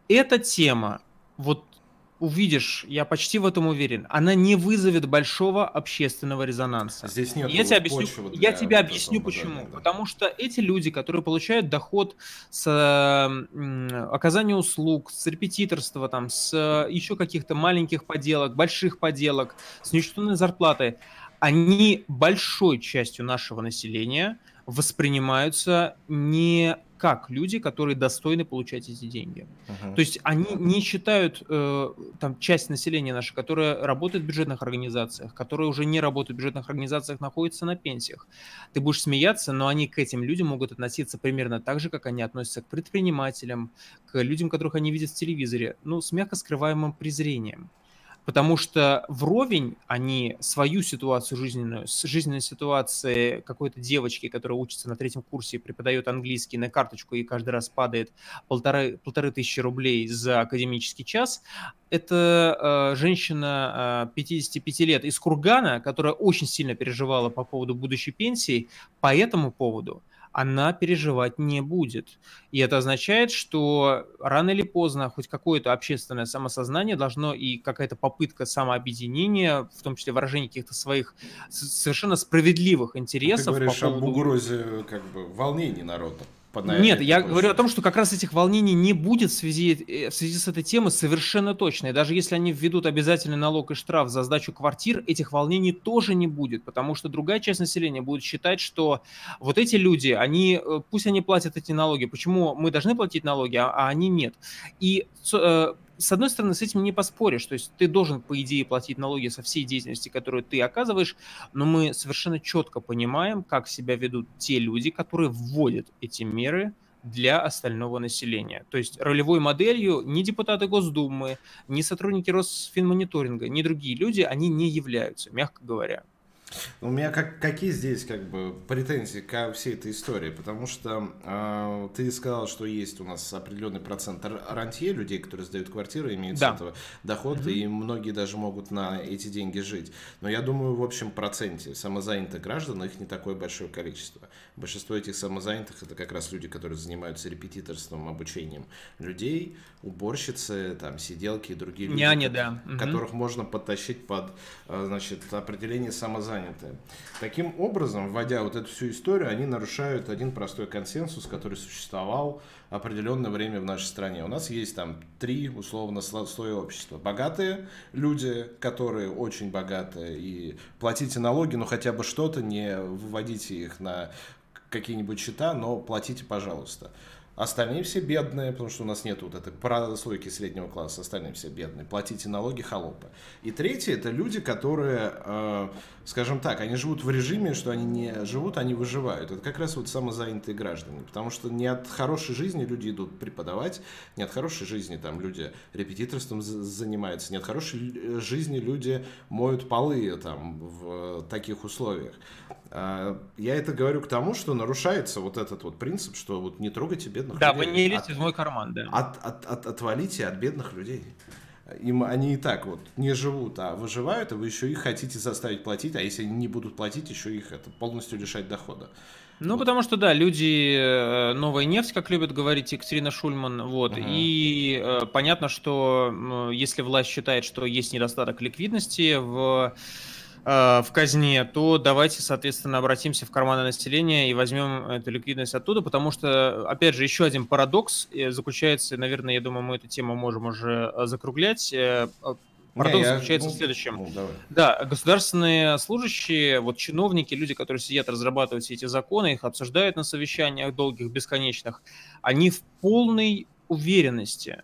Эта тема, вот увидишь, я почти в этом уверен, она не вызовет большого общественного резонанса. Здесь нет почвы. Я тебе объясню почему. Да. Потому что эти люди, которые получают доход с оказания услуг, с репетиторства, там, с еще каких-то маленьких поделок, больших поделок, с ничтожной зарплаты, они большой частью нашего населения воспринимаются не как люди, которые достойны получать эти деньги. То есть они не считают там часть населения нашей, которая работает в бюджетных организациях, которые уже не работают в бюджетных организациях, находятся на пенсиях. Ты будешь смеяться, но они к этим людям могут относиться примерно так же, как они относятся к предпринимателям, к людям, которых они видят в телевизоре, ну, с мягко скрываемым презрением. Потому что вровень они свою ситуацию жизненную, с жизненной ситуацией какой-то девочки, которая учится на третьем курсе и преподает английский на карточку и каждый раз падает 1500 рублей за академический час, это женщина 55 лет из Кургана, которая очень сильно переживала по поводу будущей пенсии, по этому поводу она переживать не будет. И это означает, что рано или поздно хоть какое-то общественное самосознание должно и какая-то попытка самообъединения, в том числе выражение каких-то своих совершенно справедливых интересов. Ты говоришь об угрозе как бы волнений народа. Нет, я говорю о том, что как раз этих волнений не будет в связи с этой темой совершенно точно. И даже если они введут обязательный налог и штраф за сдачу квартир, этих волнений тоже не будет, потому что другая часть населения будет считать, что вот эти люди, они, пусть они платят эти налоги, почему мы должны платить налоги, а они нет. И с одной стороны, с этим не поспоришь, то есть ты должен, по идее, платить налоги со всей деятельности, которую ты оказываешь, но мы совершенно четко понимаем, как себя ведут те люди, которые вводят эти меры для остального населения. То есть ролевой моделью ни депутаты Госдумы, ни сотрудники Росфин-мониторинга, ни другие люди, они не являются, мягко говоря. У меня какие здесь как бы претензии ко всей этой истории? Потому что ты сказал, что есть у нас определенный процент рантье, людей, которые сдают квартиры, имеют с этого доход, и многие даже могут на эти деньги жить. Но я думаю, в общем проценте самозанятых граждан их не такое большое количество. Большинство этих самозанятых это как раз люди, которые занимаются репетиторством, обучением людей, уборщицы, там, сиделки и другие люди, которых можно подтащить под значит, определение самозанятых. заняты. Таким образом, вводя вот эту всю историю, они нарушают один простой консенсус, который существовал определенное время в нашей стране. У нас есть там три, условно, слоя общества. Богатые люди, которые очень богаты, и платите налоги, но хотя бы что-то, не выводите их на какие-нибудь счета, но платите, пожалуйста. Остальные все бедные, потому что у нас нет вот этой прослойки среднего класса, остальные все бедные. Платите налоги, холопы. И третье, это люди, которые, скажем так, они живут в режиме, что они не живут, они выживают. Это как раз вот самозанятые граждане, потому что не от хорошей жизни люди идут преподавать, не от хорошей жизни там люди репетиторством занимаются, не от хорошей жизни люди моют полы там в таких условиях. Я это говорю к тому, что нарушается вот этот вот принцип, что вот не трогайте бедных людей. Да, вы не лезьте в мой карман, да. Отвалите от бедных людей. Им они и так вот не живут, а выживают, а вы еще их хотите заставить платить, а если они не будут платить, еще их это полностью лишать дохода. Ну, вот. Потому что, да, люди, новая нефть, как любит говорить Екатерина Шульман, вот, и понятно, что если власть считает, что есть недостаток ликвидности в казне, то давайте, соответственно, обратимся в карманы населения и возьмем эту ликвидность оттуда, потому что, опять же, еще один парадокс заключается, наверное, я думаю, мы эту тему можем уже закруглять. Парадокс заключается в следующем. Да, государственные служащие, вот чиновники, люди, которые сидят, разрабатывают все эти законы, их обсуждают на совещаниях долгих, бесконечных, они в полной уверенности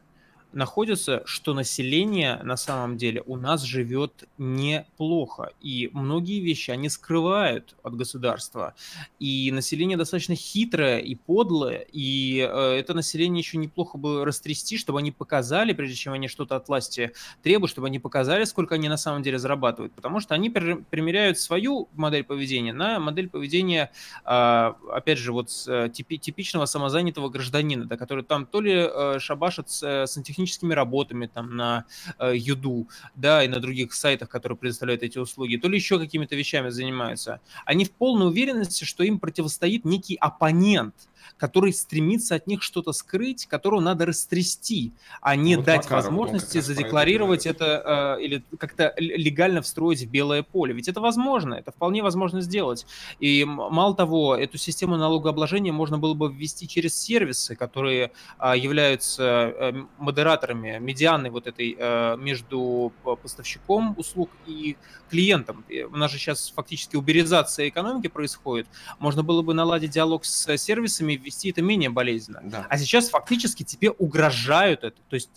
находится, что население на самом деле у нас живет неплохо. И многие вещи они скрывают от государства. И население достаточно хитрое и подлое. И это население еще неплохо бы растрясти, чтобы они показали, прежде чем они что-то от власти требуют, чтобы они показали, сколько они на самом деле зарабатывают. Потому что они примеряют свою модель поведения на модель поведения, опять же, вот типичного самозанятого гражданина, да, который там то ли шабашит с техническими работами там на Юду, да, и на других сайтах, которые предоставляют эти услуги, то ли еще какими-то вещами занимаются. Они в полной уверенности, что им противостоит некий оппонент, который стремится от них что-то скрыть, которого надо растрясти, а не вот дать Макаров, возможности задекларировать это или как-то легально встроить в белое поле. Ведь это возможно, это вполне возможно сделать. И мало того, эту систему налогообложения можно было бы ввести через сервисы, которые являются модераторами, медианы вот этой между поставщиком услуг и клиентом. У нас же сейчас фактически уберизация экономики происходит. Можно было бы наладить диалог с сервисами, ввести это менее болезненно. Да. А сейчас фактически тебе угрожают это. То есть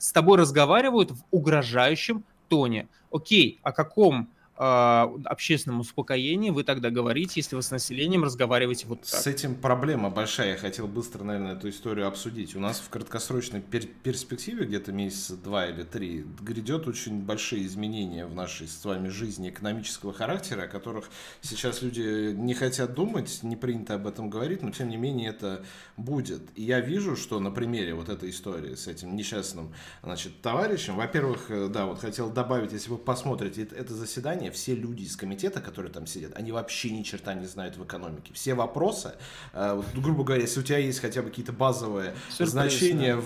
с тобой разговаривают в угрожающем тоне. Окей, о каком общественном успокоении вы тогда говорите, если вы с населением разговариваете вот так? С этим проблема большая. Я хотел быстро, наверное, эту историю обсудить. У нас в краткосрочной перспективе, где-то месяца 2 или 3, грядет очень большие изменения в нашей с вами жизни экономического характера, о которых сейчас люди не хотят думать, не принято об этом говорить, но тем не менее это будет. И я вижу, что на примере вот этой истории с этим несчастным, значит, товарищем, во-первых, да, вот хотел добавить, если вы посмотрите это заседание, все люди из комитета, которые там сидят, они вообще ни черта не знают в экономике. Все вопросы, грубо говоря, если у тебя есть хотя бы какие-то базовые значения,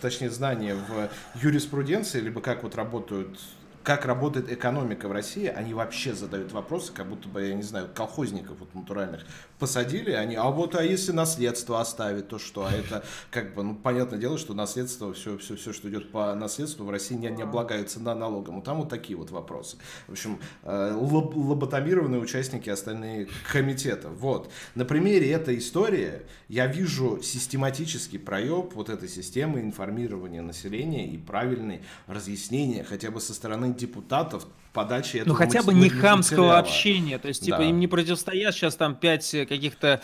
точнее знания в юриспруденции, либо как вот работают, как работает экономика в России, они вообще задают вопросы, как будто бы, я не знаю, колхозников вот натуральных посадили, они, а вот, а если наследство оставить, то что? А это, как бы, ну, понятное дело, что наследство, все, что идет по наследству в России не облагается налогом. Там вот такие вот вопросы. В общем, лоботомированные участники остальные комитета. Вот. На примере этой истории я вижу систематический проеб вот этой системы информирования населения и правильное разъяснение хотя бы со стороны депутатов подачи этого материала. Ну, хотя бы не хамского общения, то есть, типа, да, им не противостоят сейчас там 5 каких-то,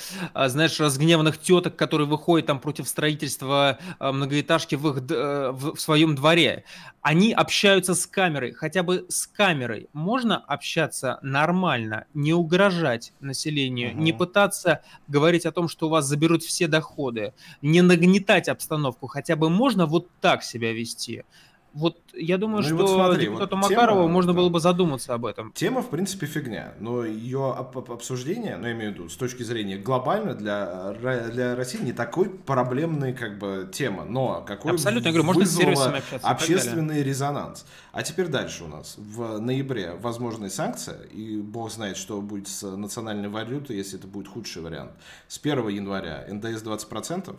знаешь, разгневанных теток, которые выходят там против строительства многоэтажки в своем дворе. Они общаются с камерой, хотя бы с камерой. Можно общаться нормально, не угрожать населению, не пытаться говорить о том, что у вас заберут все доходы, не нагнетать обстановку, хотя бы можно вот так себя вести. Вот я думаю, что депутату Макарову можно было бы задуматься об этом. Тема, в принципе, фигня, но ее обсуждение, ну, я имею в виду, с точки зрения глобально для России не такой проблемной, как бы, тема, но какой абсолютно, вызвала, я говорю, можно с сервисами общаться, общественный резонанс. А теперь дальше у нас в ноябре возможные санкции, и бог знает, что будет с национальной валютой, если это будет худший вариант. С 1 января НДС 20%.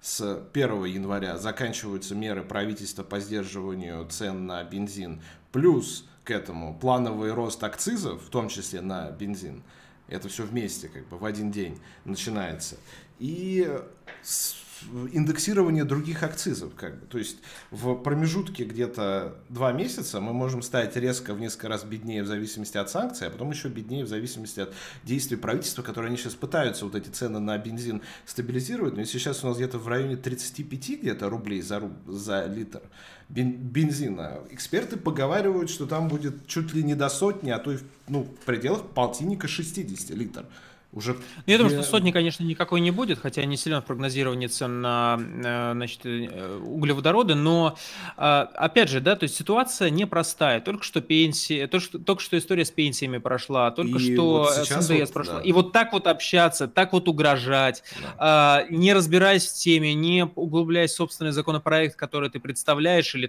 С 1 января заканчиваются меры правительства по сдерживанию цен на бензин, плюс к этому плановый рост акцизов, в том числе на бензин. Это все вместе, как бы, в один день начинается. И индексирование других акцизов, как бы. То есть в промежутке где-то 2 месяца мы можем стать резко в несколько раз беднее в зависимости от санкций, а потом еще беднее в зависимости от действий правительства, которые они сейчас пытаются вот эти цены на бензин стабилизировать. Но если сейчас у нас где-то в районе 35 где-то рублей за литр бензина, эксперты поговаривают, что там будет чуть ли не до 100, а то и, ну, в пределах полтинника 60 литр. Уже... Я думаю, что 100, конечно, никакой не будет, хотя я не силен в прогнозировании цен на, значит, углеводороды, но, опять же, да, то есть ситуация непростая. Только что пенсии, только что история с пенсиями прошла, только и что вот СНДС вот, прошла. Да. И вот так вот общаться, так вот угрожать, да, не разбираясь в теме, не углубляясь в собственный законопроект, который ты представляешь, или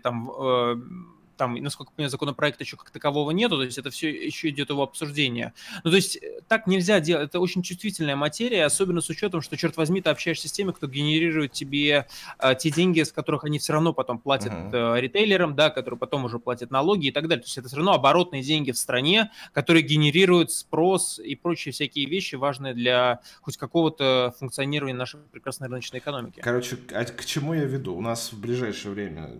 там, насколько я понимаю, законопроекта еще как такового нету, то есть это все еще идет его обсуждение. Ну, то есть так нельзя делать, это очень чувствительная материя, особенно с учетом, что, черт возьми, ты общаешься с теми, кто генерирует тебе те деньги, с которых они все равно потом платят ритейлерам, да, которые потом уже платят налоги и так далее. То есть это все равно оборотные деньги в стране, которые генерируют спрос и прочие всякие вещи, важные для хоть какого-то функционирования нашей прекрасной рыночной экономики. Короче, к чему я веду? У нас в ближайшее время,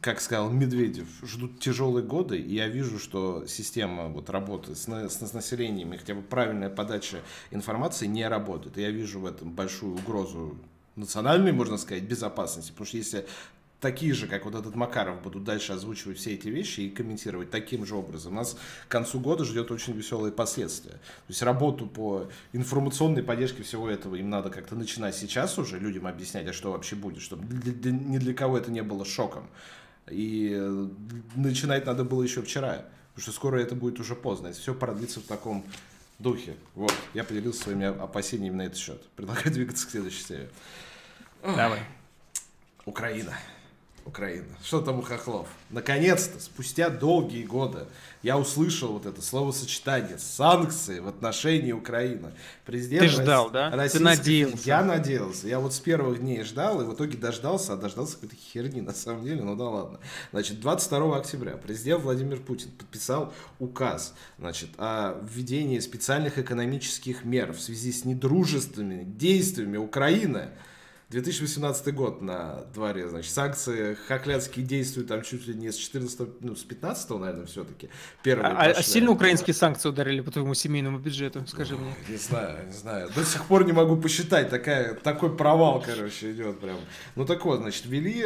как сказал Медведев, ждут тяжелые годы, и я вижу, что система вот работы с населением и хотя бы правильная подача информации не работает. И я вижу в этом большую угрозу национальной, можно сказать, безопасности, потому что если такие же, как вот этот Макаров, будут дальше озвучивать все эти вещи и комментировать таким же образом, нас к концу года ждет очень веселые последствия. То есть работу по информационной поддержке всего этого им надо как-то начинать сейчас уже, людям объяснять, а что вообще будет, чтобы ни для кого это не было шоком. И начинать надо было еще вчера, потому что скоро это будет уже поздно, если все продлится в таком духе. Вот, я поделился своими опасениями на этот счет. Предлагаю двигаться к следующей теме. Давай. Украина. Украина. Что там у хохлов? Наконец-то, спустя долгие годы, я услышал вот это словосочетание «санкции в отношении Украины». Президент Ты ждал, да? Ты надеялся. Я надеялся. Я вот с первых дней ждал и в итоге дождался, а дождался какой-то херни на самом деле, ну да ладно. Значит, 22 октября президент Владимир Путин подписал указ, значит, о введении специальных экономических мер в связи с недружественными действиями Украины. 2018 год на дворе, значит, санкции хохлядские действуют там чуть ли не с 14, ну, с 15, наверное, все-таки. А сильно украинские санкции ударили по твоему семейному бюджету, скажи мне? Не знаю, не знаю. До сих пор не могу посчитать, такой провал, короче, идет прям. Ну так вот, значит, ввели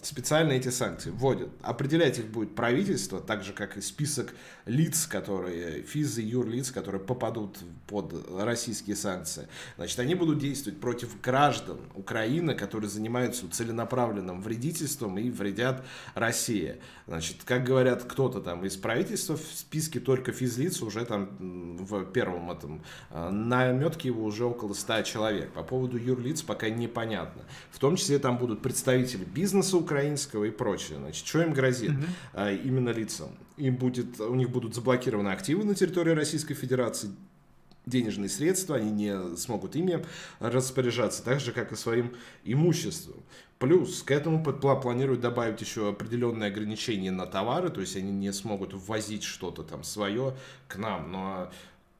специально эти санкции, вводят. Определять их будет правительство, так же, как и список лиц, которые, физ и юрлиц, которые попадут под российские санкции. Значит, они будут действовать против граждан Украины, которые занимаются целенаправленным вредительством и вредят России. Значит, как говорят кто-то там из правительства, в списке только физлиц уже там в первом этом наметке его уже около 100 человек. По поводу юрлиц пока непонятно. В том числе там будут представители бизнеса украинского и прочее. Значит, что им грозит именно лицам? У них будут заблокированы активы на территории Российской Федерации, денежные средства, они не смогут ими распоряжаться, так же, как и своим имуществом. Плюс к этому планируют добавить еще определенные ограничения на товары, то есть они не смогут ввозить что-то там свое к нам, но...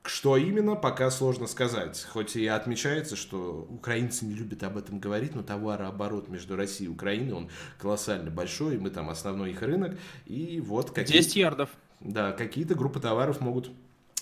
Что именно, пока сложно сказать. Хоть и отмечается, что украинцы не любят об этом говорить, но товарооборот между Россией и Украиной, он колоссально большой, и мы там основной их рынок. И вот какие-то... 10 ярдов. Да, какие-то группы товаров могут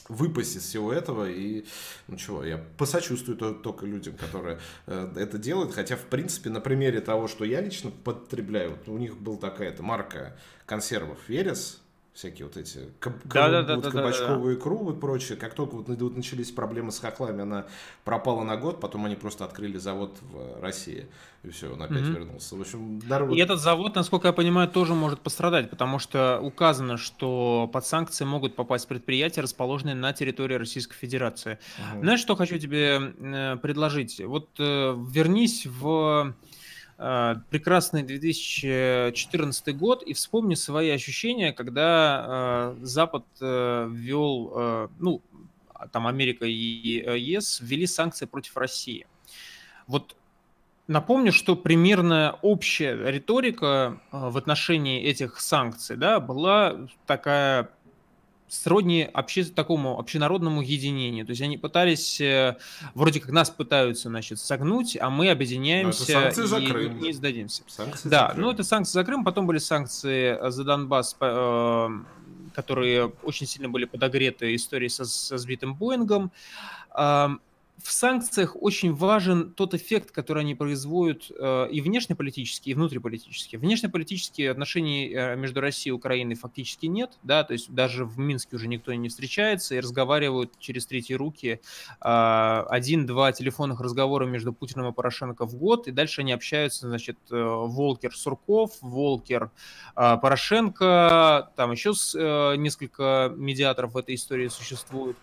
выпасть из всего этого, и ну чего, я посочувствую только людям, которые это делают, хотя, в принципе, на примере того, что я лично потребляю, вот у них была такая-то марка консервов «Верес», всякие вот эти кабачковую икру и прочее. Как только вот начались проблемы с хохлами, она пропала на год, потом они просто открыли завод в России, и все, он опять вернулся. В общем, дорога... И этот завод, насколько я понимаю, тоже может пострадать, потому что указано, что под санкции могут попасть предприятия, расположенные на территории Российской Федерации. Знаешь, что хочу тебе предложить? Вот вернись в... прекрасный 2014 год и вспомни свои ощущения, когда Запад ввел, ну, там Америка и ЕС ввели санкции против России. Вот напомню, что примерно общая риторика в отношении этих санкций, да, была такая сродни такому общенародному единению. То есть они пытались, вроде как нас пытаются, значит, согнуть, а мы объединяемся и не сдадимся. Санкции да, ну это санкции за Крым, потом были санкции за Донбасс, которые очень сильно были подогреты историей со сбитым Боингом. В санкциях очень важен тот эффект, который они производят и внешнеполитически, и внутриполитически. Внешнеполитические отношения между Россией и Украиной фактически нет, да, то есть даже в Минске уже никто не встречается и разговаривают через третьи руки, 1-2 телефонных разговора между Путиным и Порошенко в год, и дальше они общаются, значит, Волкер-Сурков, Волкер-Порошенко, там еще несколько медиаторов в этой истории существует.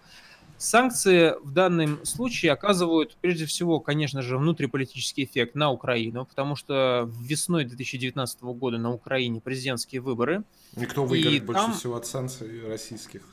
Санкции в данном случае оказывают, прежде всего, конечно же, внутриполитический эффект на Украину, потому что весной 2019 года на Украине президентские выборы. И кто выиграет больше всего от санкций российских?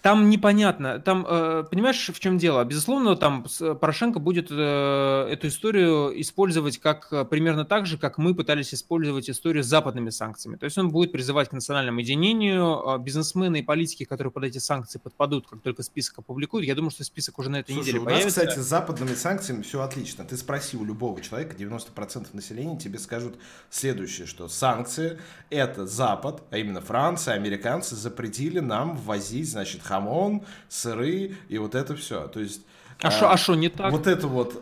Там непонятно. Там, понимаешь, в чем дело? Безусловно, там Порошенко будет эту историю использовать как примерно так же, как мы пытались использовать историю с западными санкциями. То есть он будет призывать к национальному единению. Бизнесмены и политики, которые под эти санкции подпадут, как только список опубликуют, я думаю, что список уже на этой неделе появится. Слушай, у нас, кстати, с западными санкциями все отлично. Ты спроси у любого человека, 90% населения тебе скажут следующее, что санкции – это Запад, а именно Франция, американцы запретили нам ввозить, значит, хамон, сыры и вот это все. То есть, а шо не так? Вот это вот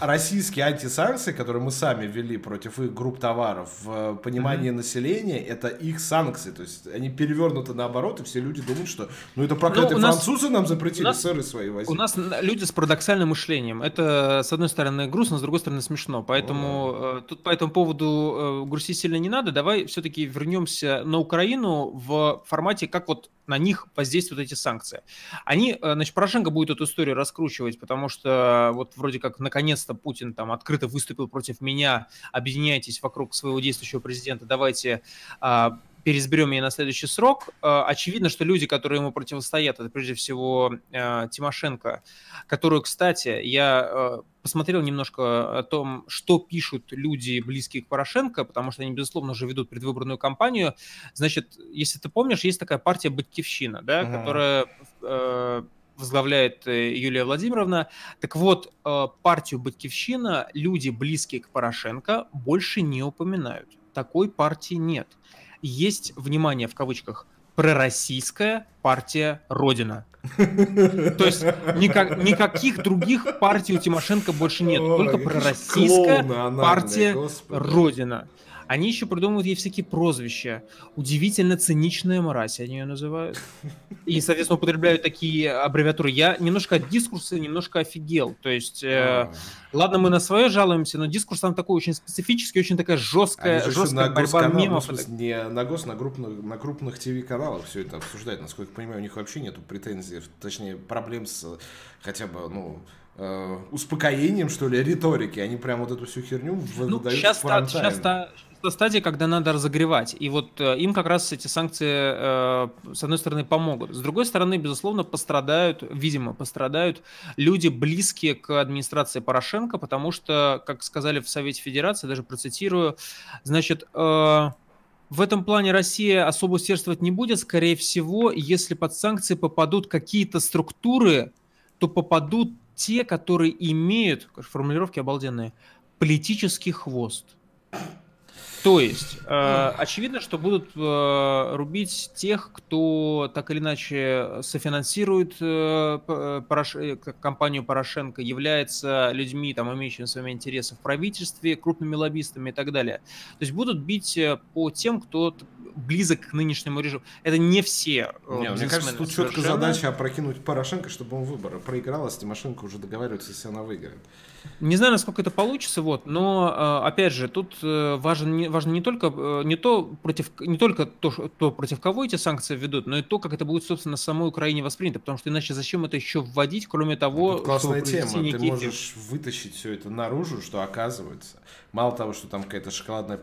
российские антисанкции, которые мы сами ввели против их групп товаров, в понимании населения, это их санкции. То есть они перевернуты наоборот, и все люди думают, что ну это проклятые французы нам запретили сыры свои возить. У нас люди с парадоксальным мышлением. Это, с одной стороны, грустно, с другой стороны, смешно. Поэтому тут по этому поводу грустить сильно не надо. Давай все-таки вернемся на Украину в формате, как вот на них воздействуют эти санкции. Они, значит, Порошенко будет эту историю раскручивать, потому что вот вроде как наконец-то Путин там открыто выступил против меня, объединяйтесь вокруг своего действующего президента, давайте переизберем ее на следующий срок. Очевидно, что люди, которые ему противостоят, это прежде всего Тимошенко, которую, кстати, я посмотрел немножко о том, что пишут люди, близкие к Порошенко, потому что они, безусловно, уже ведут предвыборную кампанию. Значит, если ты помнишь, есть такая партия «Батьківщина», да, которая возглавляет Юлия Владимировна. Так вот, партию «Батьківщина» люди, близкие к Порошенко, больше не упоминают. Такой партии нет. Есть, внимание, в кавычках, пророссийская партия «Родина». То есть никаких других партий у Тимошенко больше нет, только пророссийская партия «Родина». Они еще придумывают ей всякие прозвища. Удивительно циничная мразь, они ее называют. И, соответственно, употребляют такие аббревиатуры. Я немножко от дискурса немножко офигел. То есть, ладно, мы на свое жалуемся, но дискурс там такой очень специфический, очень такая жесткая борьба мемов. Не на гос, на крупных ТВ-каналах все это обсуждают. Насколько я понимаю, у них вообще нету претензий, точнее, проблем с хотя бы, ну... успокоением, что ли, риторики. Они прям вот эту всю херню выдают в фронтайм. Сейчас та стадия, когда надо разогревать. И вот им как раз эти санкции, с одной стороны, помогут. С другой стороны, безусловно, пострадают люди, близкие к администрации Порошенко, потому что, как сказали в Совете Федерации, даже процитирую, значит... В этом плане Россия особо усердствовать не будет, скорее всего, если под санкции попадут какие-то структуры, то попадут те, которые имеют, формулировки обалденные, политический хвост. То есть, очевидно, что будут рубить тех, кто так или иначе софинансирует компанию Порошенко, является людьми, там, имеющими свои интересы в правительстве, крупными лоббистами и так далее. То есть будут бить по тем, кто близок к нынешнему режиму. Это не все. Мне кажется, тут четко задача опрокинуть Порошенко, чтобы он выборы проиграл, а с Тимошенко уже договариваются, если она выиграет. Не знаю, насколько это получится, вот, но, опять же, тут важно не только то, против кого эти санкции ведут, но и то, как это будет, собственно, самой Украине воспринято, потому что иначе зачем это еще вводить, кроме того, классная тема, ты можешь вытащить все это наружу, что оказывается. Мало того, что там какая-то шоколадная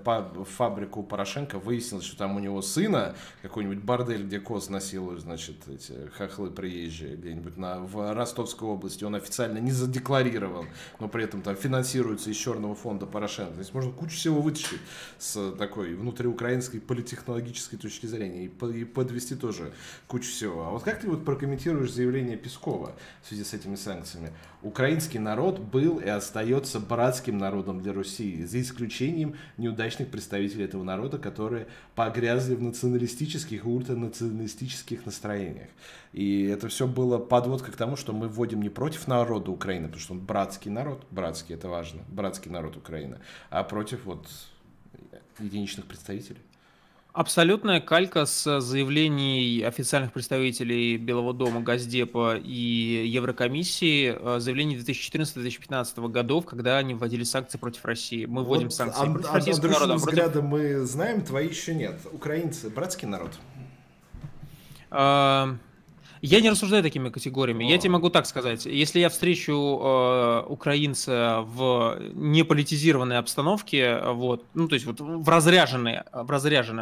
фабрика у Порошенко, выяснилось, что там у него сына, какой-нибудь бордель, где коз насилуют, значит, эти хохлы приезжие где-нибудь в Ростовской области, он официально не задекларирован, но при этом там финансируется из черного фонда Порошенко. То есть можно кучу всего вытащить с такой внутриукраинской политехнологической точки зрения и подвести тоже кучу всего. А вот как ты вот прокомментируешь заявление Пескова в связи с этими санкциями? Украинский народ был и остается братским народом для России, за исключением неудачных представителей этого народа, которые погрязли в националистических и ультранационалистических настроениях. И это все было подводка к тому, что мы вводим не против народа Украины, потому что он братский народ, братский, это важно, братский народ Украины, а против вот единичных представителей. Абсолютная калька с заявлений официальных представителей Белого дома, Госдепа и Еврокомиссии, заявлений 2014-2015 годов, когда они вводили санкции против России. Мы вводим санкции против российского народа. Взгляды мы знаем, твои еще нет. Украинцы братский народ? Я не рассуждаю такими категориями. Я тебе могу так сказать. Если я встречу украинца в неполитизированной обстановке, вот, ну, то есть вот в разряженной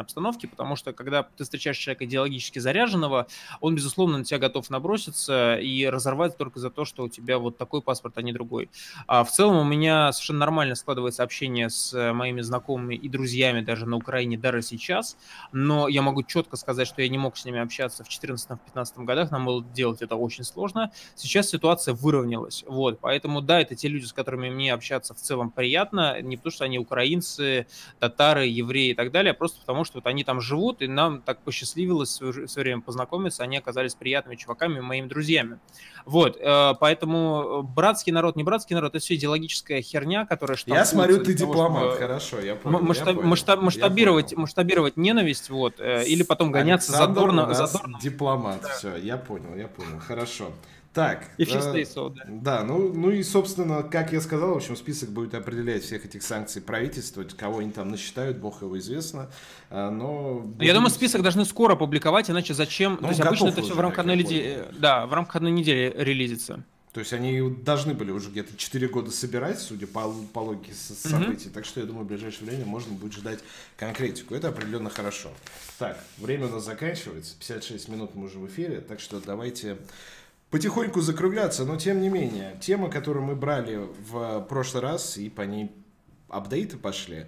обстановке, потому что когда ты встречаешь человека идеологически заряженного, он, безусловно, на тебя готов наброситься и разорвать только за то, что у тебя вот такой паспорт, а не другой. А в целом у меня совершенно нормально складывается общение с моими знакомыми и друзьями даже на Украине, даже сейчас, но я могу четко сказать, что я не мог с ними общаться в 2014-2015 годах. Нам было делать это очень сложно. Сейчас ситуация выровнялась. Вот. Поэтому, да, это те люди, с которыми мне общаться в целом приятно. Не потому, что они украинцы, татары, евреи и так далее, а просто потому, что вот они там живут, и нам так посчастливилось в свое время познакомиться. Они оказались приятными чуваками, моими друзьями. Вот. Поэтому братский народ, не братский народ, это все идеологическая херня, которая... Я смотрю, ты дипломат, хорошо, я понял. Масштабировать ненависть, вот, или потом гоняться задорно. Дипломат, все, я понял, хорошо. Так, ну и, собственно, как я сказал, в общем, список будет определять всех этих санкций правительства, кого они там насчитают, бог его известно, но... Я думаю, список должны скоро публиковать, иначе зачем? То есть обычно это все в рамках одной недели, да, в рамках одной недели релизится. То есть они должны были уже где-то 4 года собирать, судя по логике событий. Так что, я думаю, в ближайшее время можно будет ждать конкретику. Это определенно хорошо. Так, время у нас заканчивается. 56 минут мы уже в эфире. Так что давайте потихоньку закругляться. Но, тем не менее, тема, которую мы брали в прошлый раз, и по ней апдейты пошли.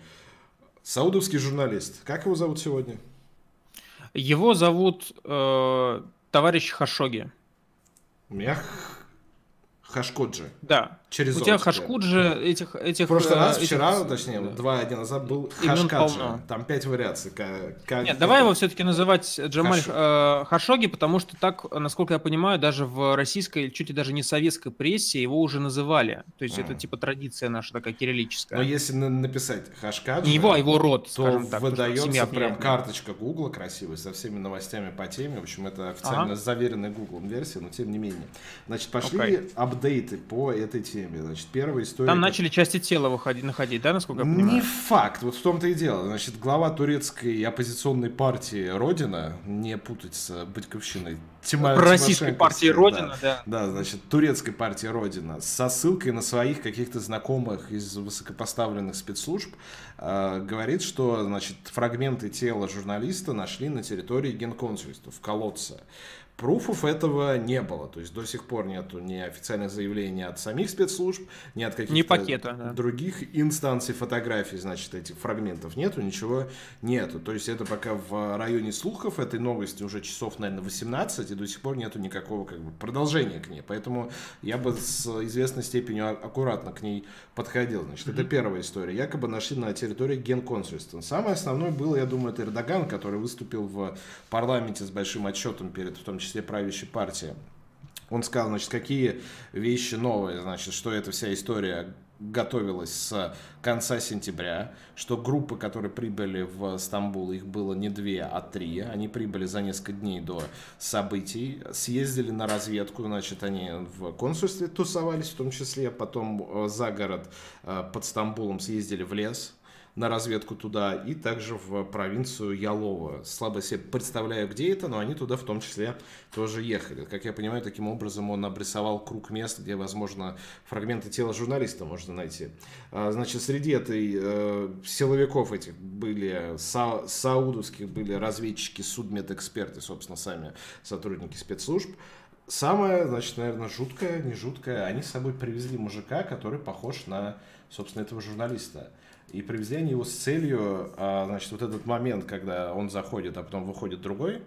Саудовский журналист. Как его зовут сегодня? Его зовут товарищ Хашогги. Хашогги. Да. Через у тебя Хашогги этих... В прошлый раз, вчера, точнее, да. 2 дня назад был Хашогги. Там 5 вариаций. Нет, давай его все-таки называть Джамаль Хашогги, потому что так, насколько я понимаю, даже в российской, чуть ли даже не советской прессе его уже называли. То есть это типа традиция наша такая кириллическая. Но если написать Хашогги... Не его, а его род, то так, выдается прям карточка Гугла красивая со всеми новостями по теме. В общем, это официально заверенная Гуглом версия, но тем не менее. Значит, пошли апдейты по этой теме. Значит, первая история... Там начали части тела находить, да, насколько я понимаю? Не факт, вот в том-то и дело. Значит, глава турецкой оппозиционной партии «Родина», не путать с Батьківщиной, Российской партии «Родина», да. Да, значит, турецкой партии «Родина», со ссылкой на своих каких-то знакомых из высокопоставленных спецслужб, говорит, что, значит, фрагменты тела журналиста нашли на территории генконсульства, в колодце. Пруфов этого не было, то есть до сих пор нету ни официальных заявлений от самих спецслужб, ни от каких-то других инстанций фотографий, значит, этих фрагментов нету, ничего нету. То есть это пока в районе слухов, этой новости уже часов, наверное, 18, и до сих пор нету никакого как бы продолжения к ней. Поэтому я бы с известной степенью аккуратно к ней подходил. Значит, это первая история. Якобы нашли на территории генконсульства. Самое основное было, я думаю, это Эрдоган, который выступил в парламенте с большим отчетом перед, в том числе, правящей партии. Он сказал, значит, какие вещи новые, значит, что эта вся история готовилась с конца сентября, что группы, которые прибыли в Стамбул, их было не 2, а 3, они прибыли за несколько дней до событий, съездили на разведку, значит, они в консульстве тусовались в том числе, потом за город под Стамбулом съездили в лес, на разведку туда, и также в провинцию Ялова. Слабо себе представляю, где это, но они туда в том числе тоже ехали. Как я понимаю, таким образом он обрисовал круг мест, где, возможно, фрагменты тела журналиста можно найти. Значит, среди этой силовиков этих были саудовских, были разведчики, судмедэксперты, собственно, сами сотрудники спецслужб. Самое, значит, наверное, жуткое, не жуткое, они с собой привезли мужика, который похож на, собственно, этого журналиста. И привезли они его с целью, значит, вот этот момент, когда он заходит, а потом выходит другой,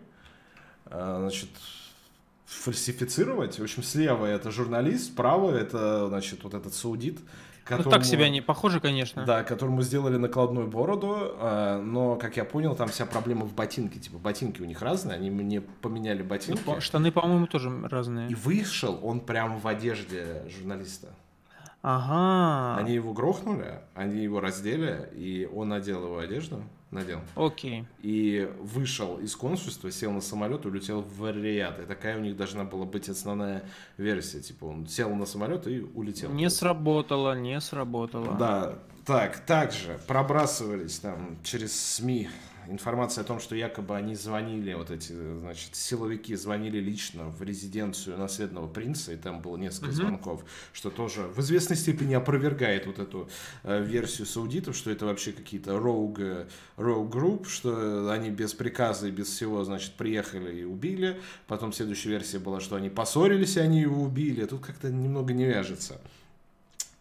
значит, фальсифицировать. В общем, слева это журналист, справа это, значит, вот этот саудит. Которому, ну, так себя не похоже, конечно. Да, которому сделали накладную бороду, но, как я понял, там вся проблема в ботинке. Типа, ботинки у них разные, они мне поменяли ботинки. Ну, штаны, по-моему, тоже разные. И вышел он прямо в одежде журналиста. Ага. Они его грохнули, они его раздели, и он надел его одежду, надел. Окей. И вышел из консульства, сел на самолет, улетел в Риад. И такая у них должна была быть основная версия. Типа, он сел на самолет и улетел. Не сработало, не сработало. Да, так, также пробрасывались там через СМИ информация о том, что якобы они звонили, вот эти, значит, силовики звонили лично в резиденцию наследного принца, и там было несколько звонков, что тоже в известной степени опровергает вот эту версию саудитов, что это вообще какие-то rogue group, что они без приказа и без всего, значит, приехали и убили. Потом следующая версия была, что они поссорились, и они его убили. Тут как-то немного не вяжется.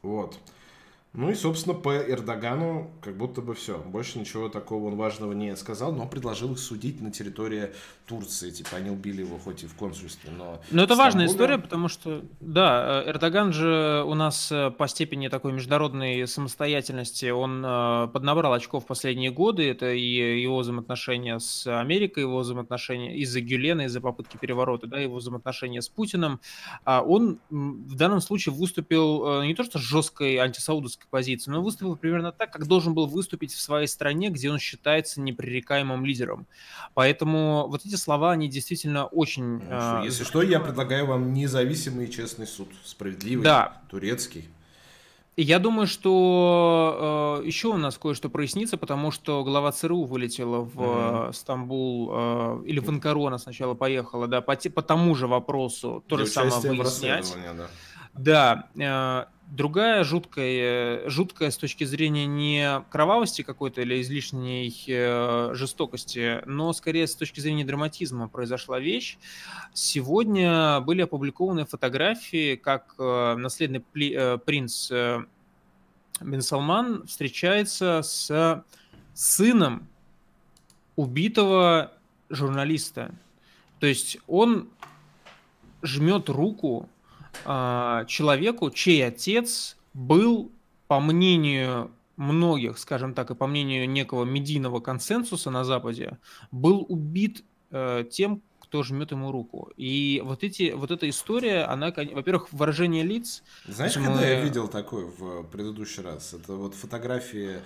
Вот. Ну и, собственно, по Эрдогану как будто бы все. Больше ничего такого он важного не сказал, но предложил их судить на территории Турции. Типа, они убили его хоть и в консульстве, но... Но это важная история, потому что, да, Эрдоган же у нас по степени такой международной самостоятельности, он поднабрал очков в последние годы. Это и его взаимоотношения с Америкой, его взаимоотношения из-за Гюлена, из-за попытки переворота, да, его взаимоотношения с Путиным. Он в данном случае выступил не то что с жесткой антисаудовской позиции, но выступил примерно так, как должен был выступить в своей стране, где он считается непререкаемым лидером. Поэтому вот эти слова, они действительно очень... Ну, если что, я предлагаю вам независимый и честный суд, справедливый, да, турецкий. И я думаю, что еще у нас кое-что прояснится, потому что глава ЦРУ вылетела в Стамбул, или в Анкару она сначала поехала, да, по тому же вопросу, то же самое выяснять. Да, другая жуткая с точки зрения не кровавости какой-то или излишней жестокости, но скорее с точки зрения драматизма произошла вещь. Сегодня были опубликованы фотографии, как наследный принц Бен Салман встречается с сыном убитого журналиста. То есть он жмет руку человеку, чей отец был, по мнению многих, скажем так, и по мнению некого медийного консенсуса на Западе, был убит тем, кто жмет ему руку. И вот эта история, она, во-первых, выражение лиц... Знаешь, когда я видел такое в предыдущий раз? Это вот фотографии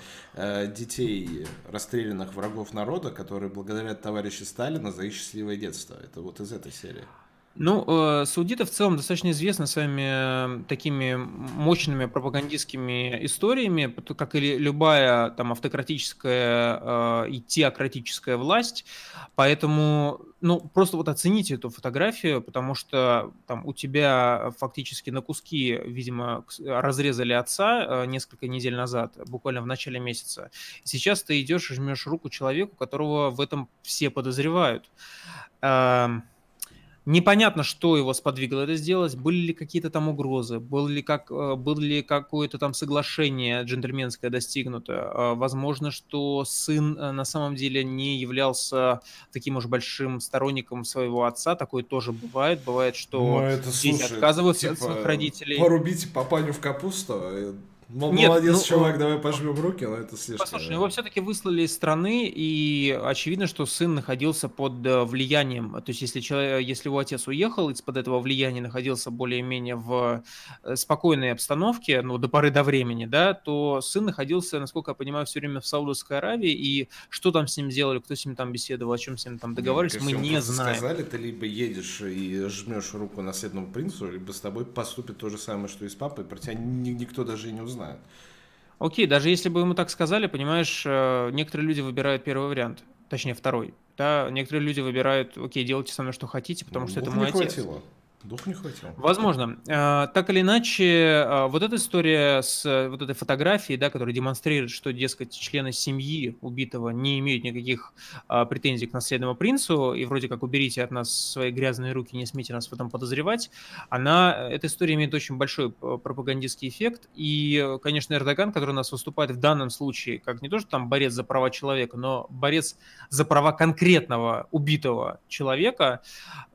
детей, расстрелянных врагов народа, которые благодарят товарища Сталина за их счастливое детство. Это вот из этой серии. Ну, саудиты в целом достаточно известны своими такими мощными пропагандистскими историями, как и любая там автократическая и теократическая власть, поэтому, ну, просто вот оцените эту фотографию, потому что там у тебя фактически на куски, видимо, разрезали отца несколько недель назад, буквально в начале месяца, сейчас ты идешь и жмешь руку человеку, которого в этом все подозревают. Непонятно, что его сподвигло это сделать, были ли какие-то там угрозы, было ли какое-то там соглашение джентльменское достигнуто. Возможно, что сын на самом деле не являлся таким уж большим сторонником своего отца, такое тоже бывает. Бывает, что это, дети отказываются типа, от своих родителей. Порубите папаню в капусту. Нет, молодец, ну, чувак, давай пожмем руки, но это слишком... Послушай, его все-таки выслали из страны, и очевидно, что сын находился под влиянием. То есть, если его отец уехал, из-под этого влияния находился более-менее в спокойной обстановке, ну, до поры до времени, да, то сын находился, насколько я понимаю, все время в Саудовской Аравии, и что там с ним делали, кто с ним там беседовал, о чем с ним там договаривались, мы не знаем. Сказали, ты либо едешь и жмешь руку наследному принцу, либо с тобой поступит то же самое, что и с папой, про тебя никто даже и не узнал. Окей, даже если бы ему так сказали, понимаешь, некоторые люди выбирают первый вариант, точнее второй. Да, некоторые люди выбирают, окей, делайте со мной что хотите, потому что это мой отец. Дух не хватило. Возможно. Так или иначе, вот эта история с вот этой фотографией, да, которая демонстрирует, что, дескать, члены семьи убитого не имеют никаких претензий к наследному принцу, и вроде как уберите от нас свои грязные руки, не смейте нас в этом подозревать, эта история имеет очень большой пропагандистский эффект. И, конечно, Эрдоган, который у нас выступает в данном случае, как не то, что там борец за права человека, но борец за права конкретного убитого человека,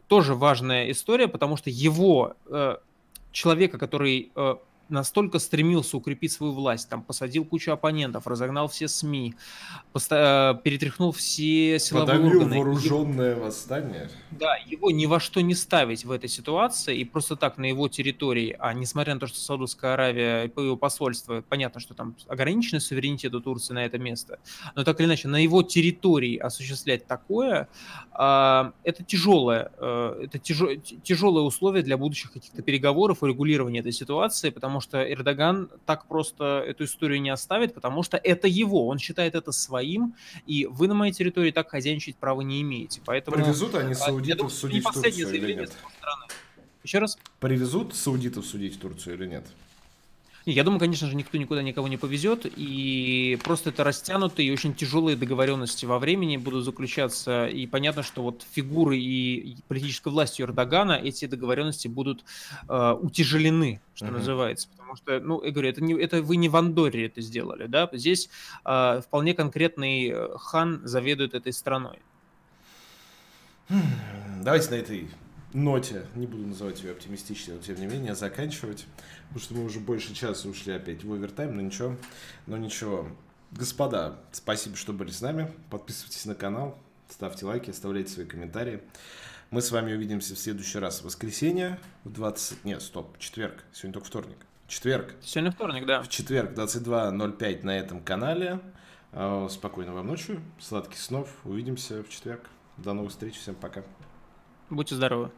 тоже важная история, потому что его, человека, который настолько стремился укрепить свою власть, там посадил кучу оппонентов, разогнал все СМИ, перетряхнул все силовые органы. Подавил вооруженное восстание. Да, его ни во что не ставить в этой ситуации, и просто так на его территории, а несмотря на то, что Саудовская Аравия и его посольство, понятно, что там ограниченный суверенитет у Турции на это место, но так или иначе на его территории осуществлять такое, это тяжелое условие для будущих каких-то переговоров и регулирования этой ситуации, потому что Эрдоган так просто эту историю не оставит, потому что это его, он считает это своим, и вы на моей территории так хозяйничать права не имеете. Поэтому... Привезут они саудитов судить в Турцию или нет? Еще раз? Привезут саудитов судить в Турцию или нет? Я думаю, конечно же, никто никуда никого не повезет, и просто это растянутые и очень тяжелые договоренности во времени будут заключаться, и понятно, что вот фигуры и политической властью Эрдогана эти договоренности будут утяжелены, что называется, потому что, ну, я говорю, это вы не в Андорре это сделали, да, здесь вполне конкретный хан заведует этой страной. Давайте на этой ноте, не буду называть ее оптимистичной, но тем не менее, заканчивать, потому что мы уже больше часа ушли опять в овертайм, но ничего. Господа, спасибо, что были с нами, подписывайтесь на канал, ставьте лайки, оставляйте свои комментарии. Мы с вами увидимся в следующий раз в воскресенье в 20... Нет, стоп, четверг, сегодня только вторник. Четверг. Сегодня вторник, да. В четверг 22:05 на этом канале. Спокойной вам ночи, сладких снов, увидимся в четверг. До новых встреч, всем пока. Будьте здоровы.